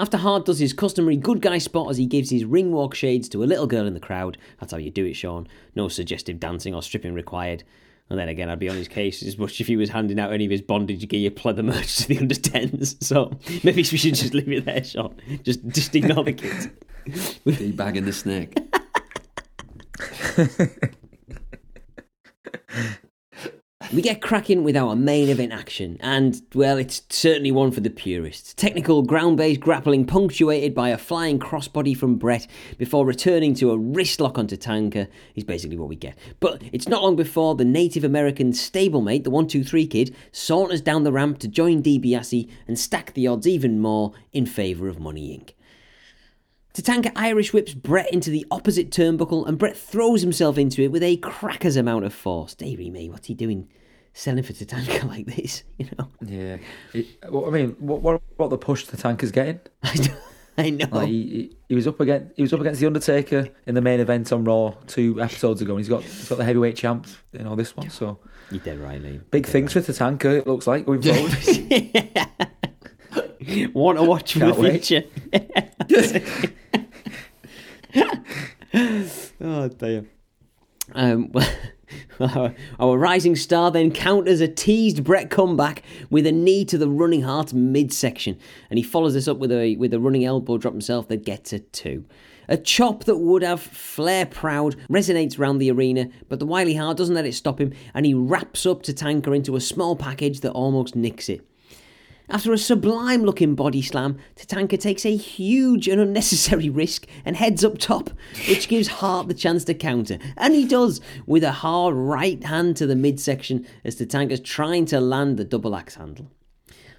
After Hart does his customary good guy spot as he gives his ring walk shades to a little girl in the crowd, that's how you do it, Sean, no suggestive dancing or stripping required. And then again, I'd be on his case as much if he was handing out any of his bondage gear pleather merch to the under-10s, so maybe we should just leave it there, Sean. Just ignore the kids. Debagging the snake. We get cracking with our main event action, and, well, it's certainly one for the purists. Technical ground-based grappling punctuated by a flying crossbody from Brett before returning to a wrist lock on Tatanka is basically what we get. But it's not long before the Native American stablemate, the 1-2-3 Kid, saunters down the ramp to join DiBiase and stack the odds even more in favour of Money Inc. Tatanka Irish whips Brett into the opposite turnbuckle, and Brett throws himself into it with a cracker's amount of force. Davey me, what's he doing selling for Tatanka like this, you know? Yeah. What the push Tatanka's getting? I know. Like he was up against The Undertaker in the main event on Raw 2 episodes ago, and he's got the heavyweight champ in all this one, so... You're dead right, Lee. Big things for Tatanka, it looks like, going forward. Want to watch for the future. Oh, damn. Our rising star then counters a teased Brett comeback with a knee to the running Heart midsection, and he follows this up with a running elbow drop himself that gets a 2. A chop that would have Flair proud resonates round the arena, but the wily Hart doesn't let it stop him, and he wraps up Tatanka into a small package that almost nicks it. After a sublime-looking body slam, Tatanka takes a huge and unnecessary risk and heads up top, which gives Hart the chance to counter. And he does, with a hard right hand to the midsection as Tatanka's trying to land the double axe handle.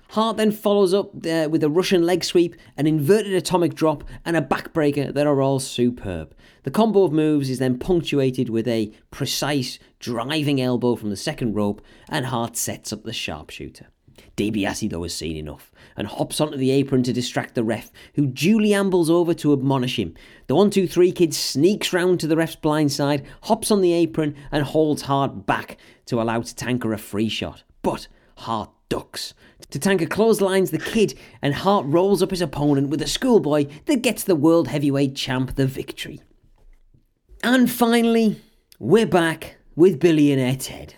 Hart then follows up with a Russian leg sweep, an inverted atomic drop, and a backbreaker that are all superb. The combo of moves is then punctuated with a precise, driving elbow from the second rope, and Hart sets up the sharpshooter. DiBiase, though, has seen enough and hops onto the apron to distract the ref, who duly ambles over to admonish him. The 1-2-3 Kid sneaks round to the ref's blind side, hops on the apron and holds Hart back to allow Tatanka a free shot. But Hart ducks. Tatanka clotheslines the Kid and Hart rolls up his opponent with a schoolboy that gets the world heavyweight champ the victory. And finally, we're back with billionaire Ted,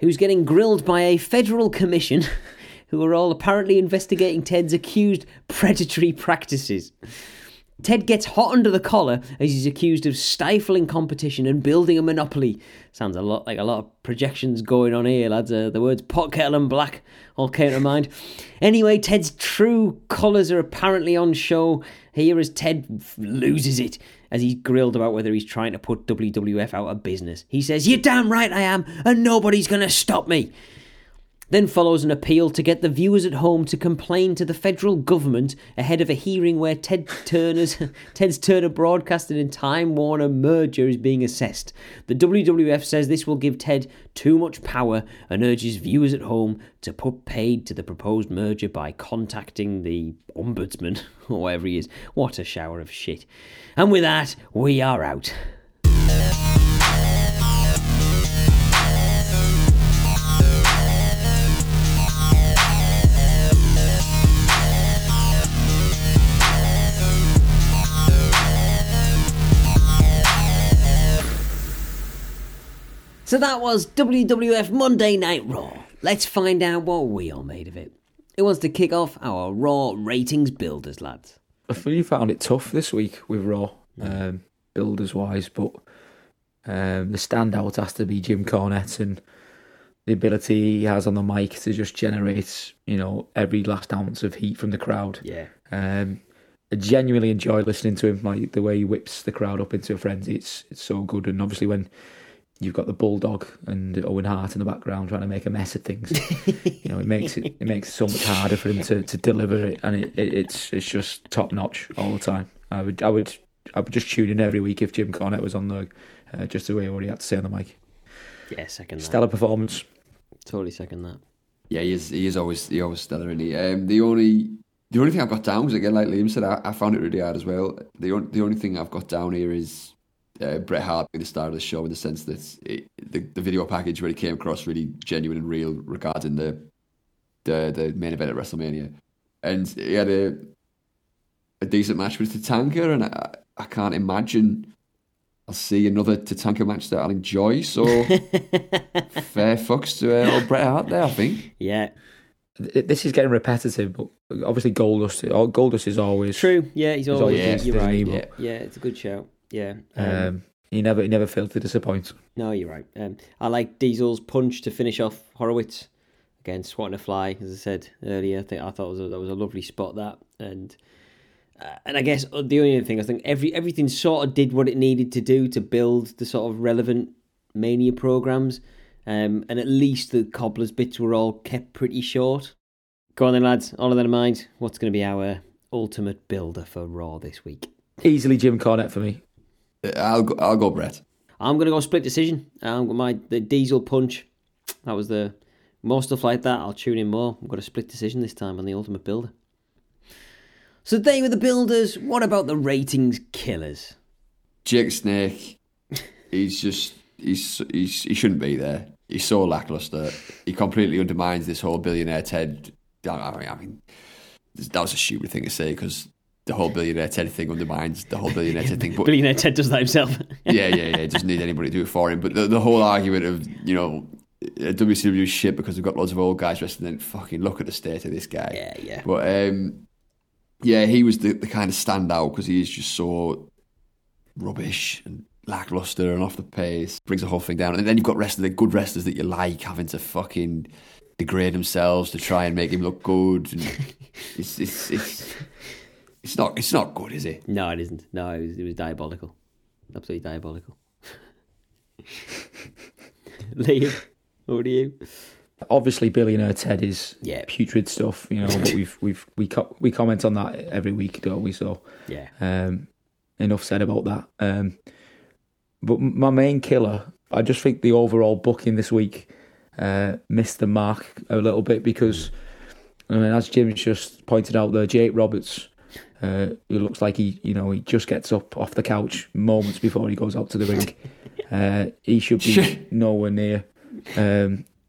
who's getting grilled by a federal commission who are all apparently investigating Ted's accused predatory practices. Ted gets hot under the collar as he's accused of stifling competition and building a monopoly. Sounds a lot like a lot of projections going on here, lads. The words pot, kettle and black all came to mind. Anyway, Ted's true colours are apparently on show here as Ted loses it as he's grilled about whether he's trying to put WWF out of business. He says, "You're damn right I am, and nobody's going to stop me." Then follows an appeal to get the viewers at home to complain to the federal government ahead of a hearing where Ted's Turner Broadcasting and Time Warner merger is being assessed. The WWF says this will give Ted too much power and urges viewers at home to put paid to the proposed merger by contacting the ombudsman, or whatever he is. What a shower of shit. And with that, we are out. So that was WWF Monday Night Raw. Let's find out what we all made of it. Who wants to kick off our Raw ratings builders, lads? I feel you found it tough this week with Raw. builders wise, but the standout has to be Jim Cornette and the ability he has on the mic to just generate, you know, every last ounce of heat from the crowd. Yeah. I genuinely enjoy listening to him, like the way he whips the crowd up into a frenzy. It's so good. And obviously when you've got the Bulldog and Owen Hart in the background trying to make a mess of things, you know, it makes it so much harder for him to deliver it, and it's just top notch all the time. I would just tune in every week if Jim Cornette was on the just the way what he had to say on the mic. Yeah, second that. Stellar performance. Totally second that. Yeah, he is always stellar, isn't he? The only thing I've got down was, again, like Liam said, I found it really hard as well. The only thing I've got down here is Bret Hart being the star of the show, in the sense that the video package where he came across really genuine and real regarding the main event at WrestleMania. And he had a decent match with Tatanka, and I can't imagine I'll see another Tatanka match that I'll enjoy, so fair fucks to old Bret Hart there, I think. Yeah. This is getting repetitive, but obviously Goldust is always true. Yeah, he's always you're right. Yeah, it's a good shout. Yeah, he never failed to disappoint. No, you're right. I like Diesel's punch to finish off Horowitz, again swatting a fly. As I said earlier, I thought that was a lovely spot, that, and I guess the only thing, I think everything sort of did what it needed to do to build the sort of relevant Mania programs. And at least the Cobblers bits were all kept pretty short. Go on then, lads. All of that in mind, what's going to be our ultimate builder for Raw this week? Easily Jim Cornette for me. I'll go Brett. I'm going to go split decision. The Diesel punch. That was the more stuff like that. I'll tune in more. I've got a split decision this time on the ultimate builder. So they were the builders. What about the ratings killers? Jake Snake. He's just... he shouldn't be there. He's so lacklustre. He completely undermines this whole billionaire Ted. I mean, that was a stupid thing to say, because the whole billionaire Ted thing undermines the whole billionaire Ted thing. But billionaire Ted does that himself. Yeah. He doesn't need anybody to do it for him. But the whole argument of, you know, WCW shit because we've got loads of old guys wrestling, and fucking look at the state of this guy. Yeah. But yeah, he was the kind of standout because he is just so rubbish and lackluster and off the pace, brings the whole thing down. And then you've got the good wrestlers that you like having to fucking degrade themselves to try and make him look good. And it's not good, is it? No, it isn't. No, it was diabolical, absolutely diabolical. Liam, over to you. Obviously, billionaire Ted is putrid stuff, you know. But we comment on that every week, don't we? So yeah, enough said about that. But my main killer, I just think the overall booking this week missed the mark a little bit, because, I mean, as Jim just pointed out there, Jake Roberts, who looks like he just gets up off the couch moments before he goes out to the ring. He should be nowhere near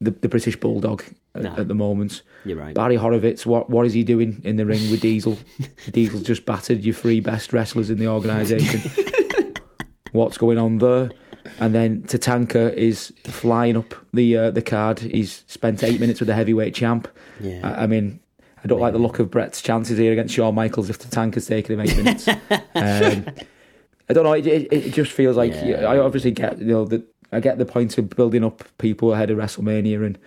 the British Bulldog at the moment. You're right. Barry Horowitz, what is he doing in the ring with Diesel? Diesel's just battered your three best wrestlers in the organisation. What's going on there? And then Tatanka is flying up the card. He's spent 8 minutes with the heavyweight champ. Yeah. I mean, I don't like the look of Brett's chances here against Shawn Michaels if Tatanka's taking him 8 minutes. I don't know. It just feels like I obviously get I get the point of building up people ahead of WrestleMania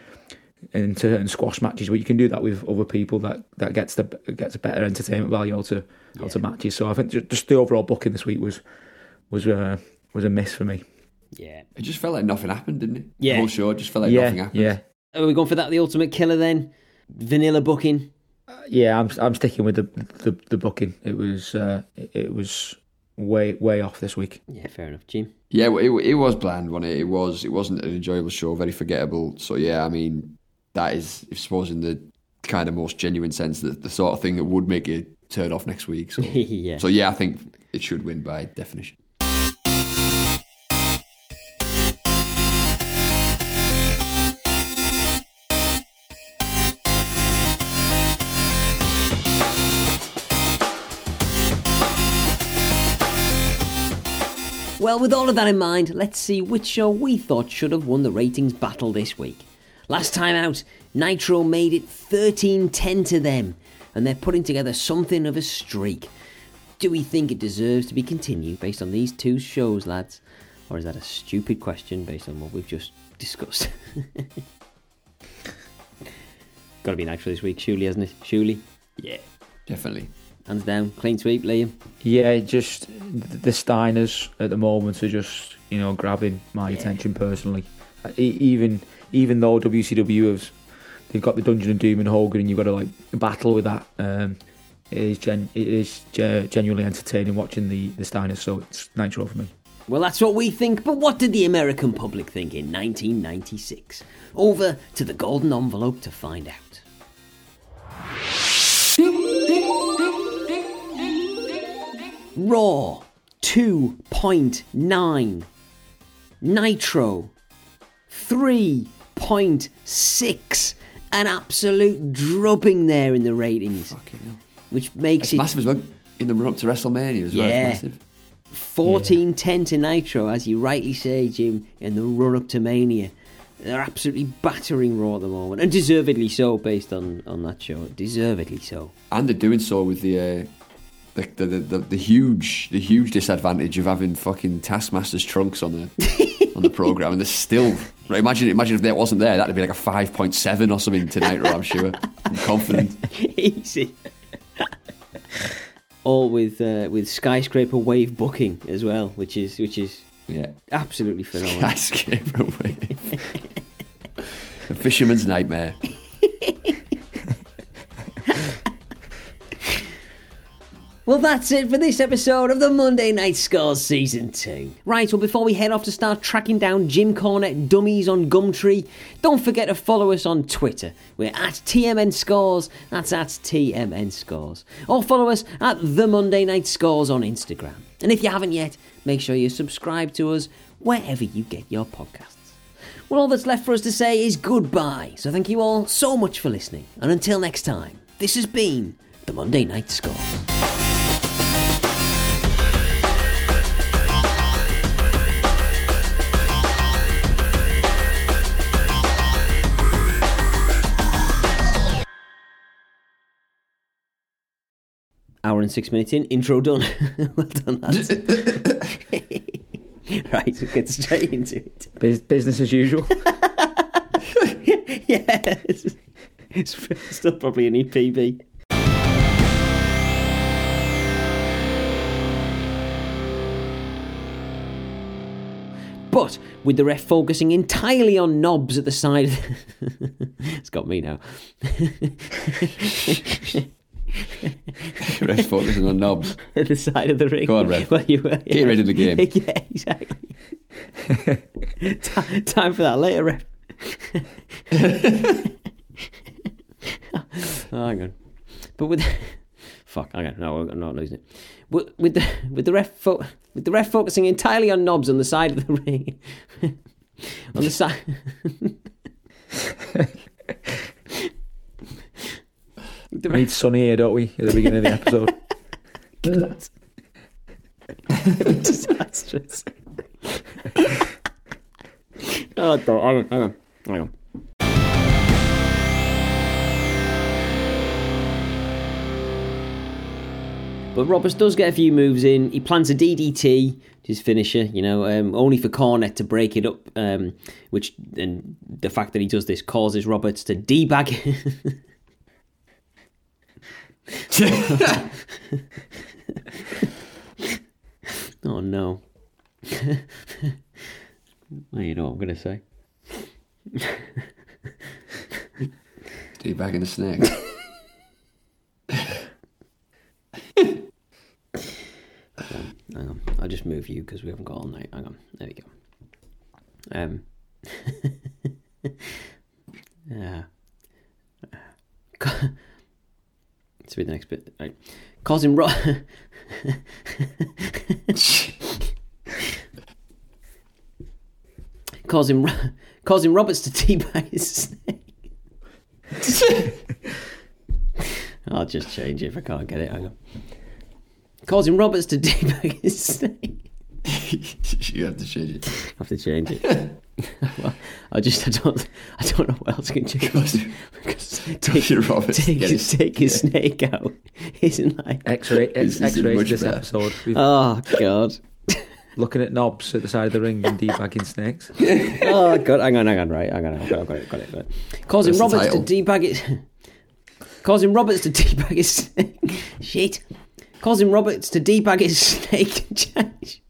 and certain squash matches, but you can do that with other people that gets a better entertainment value out of matches. So I think just the overall booking this week was a miss for me. Yeah. It just felt like nothing happened, didn't it? Yeah. The whole show just felt like nothing happened. Yeah. Are we going for that, the ultimate killer then? Vanilla booking? I'm sticking with the booking. It was way off this week. Yeah, fair enough. Jim? Yeah, it was bland, wasn't it? It wasn't an enjoyable show, very forgettable. So yeah, I mean, that is, I suppose, in the kind of most genuine sense, the sort of thing that would make it turn off next week. So yeah. So yeah, I think it should win by definition. Well, with all of that in mind, let's see which show we thought should have won the ratings battle this week. Last time out, Nitro made it 13-10 to them, and they're putting together something of a streak. Do we think it deserves to be continued based on these two shows, lads? Or is that a stupid question based on what we've just discussed? Gotta be an actual this week, surely, hasn't it? Surely? Yeah. Definitely. Hands down, clean sweep, Liam. Yeah, just the Steiners at the moment are just, you know, grabbing my attention personally. Even though WCW has, they've got the Dungeon of Doom and Hogan, and you've got to like battle with that. It is genuinely entertaining watching the Steiners, so it's Nitro for me. Well, that's what we think, but what did the American public think in 1996? Over to the Golden Envelope to find out. Raw, 2.9. Nitro, 3.6. An absolute drubbing there in the ratings. Fucking hell. Which makes it's massive as well, in the run-up to WrestleMania as well, it's massive. 14-10 to Nitro, as you rightly say, Jim, in the run-up to Mania. They're absolutely battering Raw at the moment, and deservedly so, based on that show. Deservedly so. And they're doing so with the huge disadvantage of having fucking Taskmaster's trunks on the on the programme, and they're still... Right, imagine if that wasn't there, that'd be like a 5.7 or something to Nitro, I'm sure. I'm confident. Easy. All with skyscraper wave booking as well, which is absolutely phenomenal. Skyscraper wave, a fisherman's nightmare. Well, that's it for this episode of the Monday Night Scores Season 2. Right, well, before we head off to start tracking down Jim Cornette dummies on Gumtree, don't forget to follow us on Twitter. We're at TMN Scores, that's at TMN Scores. Or follow us at The Monday Night Scores on Instagram. And if you haven't yet, make sure you subscribe to us wherever you get your podcasts. Well, all that's left for us to say is goodbye. So thank you all so much for listening. And until next time, this has been the Monday Night Scores. Hour and 6 minutes in, intro done. Well done, lads. Right, we'll get straight into it. Business as usual. Yeah, it's still probably an EPB. But with the ref focusing entirely on knobs at the side of the... It's got me now. Ref focusing on knobs at the side of the ring. Go on, Ref. Well, you were, get ready to the game. Yeah, exactly. Time for that later, Ref. Oh, hang on. But with fuck, hang on. No, I'm not losing it. With the ref focusing entirely on knobs on the side of the ring. On the side. We need Sonny here, don't we, at the beginning of the episode? Disastrous. Oh, hang on. But Roberts does get a few moves in. He plants a DDT, his finisher, you know, only for Cornette to break it up, which, and the fact that he does this causes Roberts to debag him. Oh no. Well, you know what I'm gonna say. Debagging the snake. Hang on. I'll just move you because we haven't got all night. Hang on. There we go. Yeah. To be the next bit, right. Causing Rob. causing Roberts to teabag his snake. I'll just change it if I can't get it. Hang on. Causing Roberts to teabag his snake. You have to change it. I have to change it. Well, I don't know what else I can do. Because take his snake out isn't like X-ray this better. Episode. We've God. Looking at knobs at the side of the ring and debagging snakes. Oh God! Hang on, right? I've got it. Causing Roberts to debag it. Causing Roberts to debag his snake. Shit. Causing Roberts to debag his snake and change.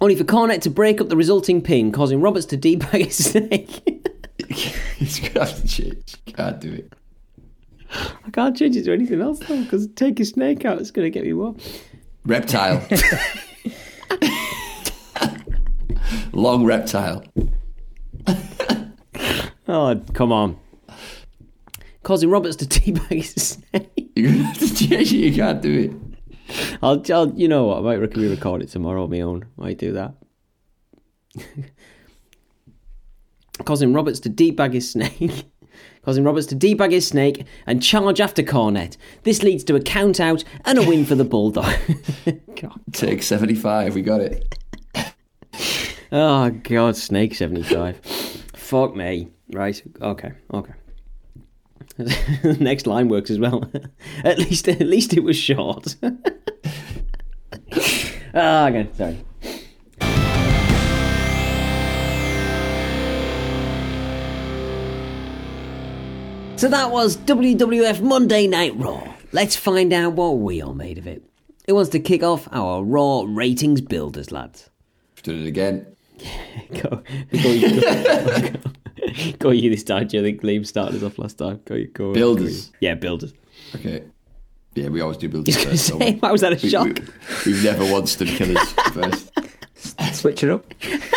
Only for Cornette to break up the resulting pin, causing Roberts to debag his snake. He's going to have to change. Can't do it. I can't change it to anything else though, because take his snake out, it's going to get me warm. Reptile. Long reptile. Oh, come on. Causing Roberts to teabag his snake. You're going to have to change it. You can't do it. I'll you know what? I might record it tomorrow on my own. I might do that. Causing Roberts to debag his snake. Causing Roberts to debag his snake and charge after Cornette. This leads to a count out and a win for the Bulldog. God. Take 75, we got it. Oh, God, snake 75. Fuck me. Right, okay. The next line works as well. At least it was short. Okay, sorry. So that was WWF Monday Night Raw. Let's find out what we all made of it. Who wants to kick off our Raw ratings builders, lads? Did it again. Go you this time, Joe. I think Liam started us off last time. Go. Builders. Yeah, builders. Okay. Yeah, we always do builders first. Why was that a shock? We've never once done killers first. Switch it up.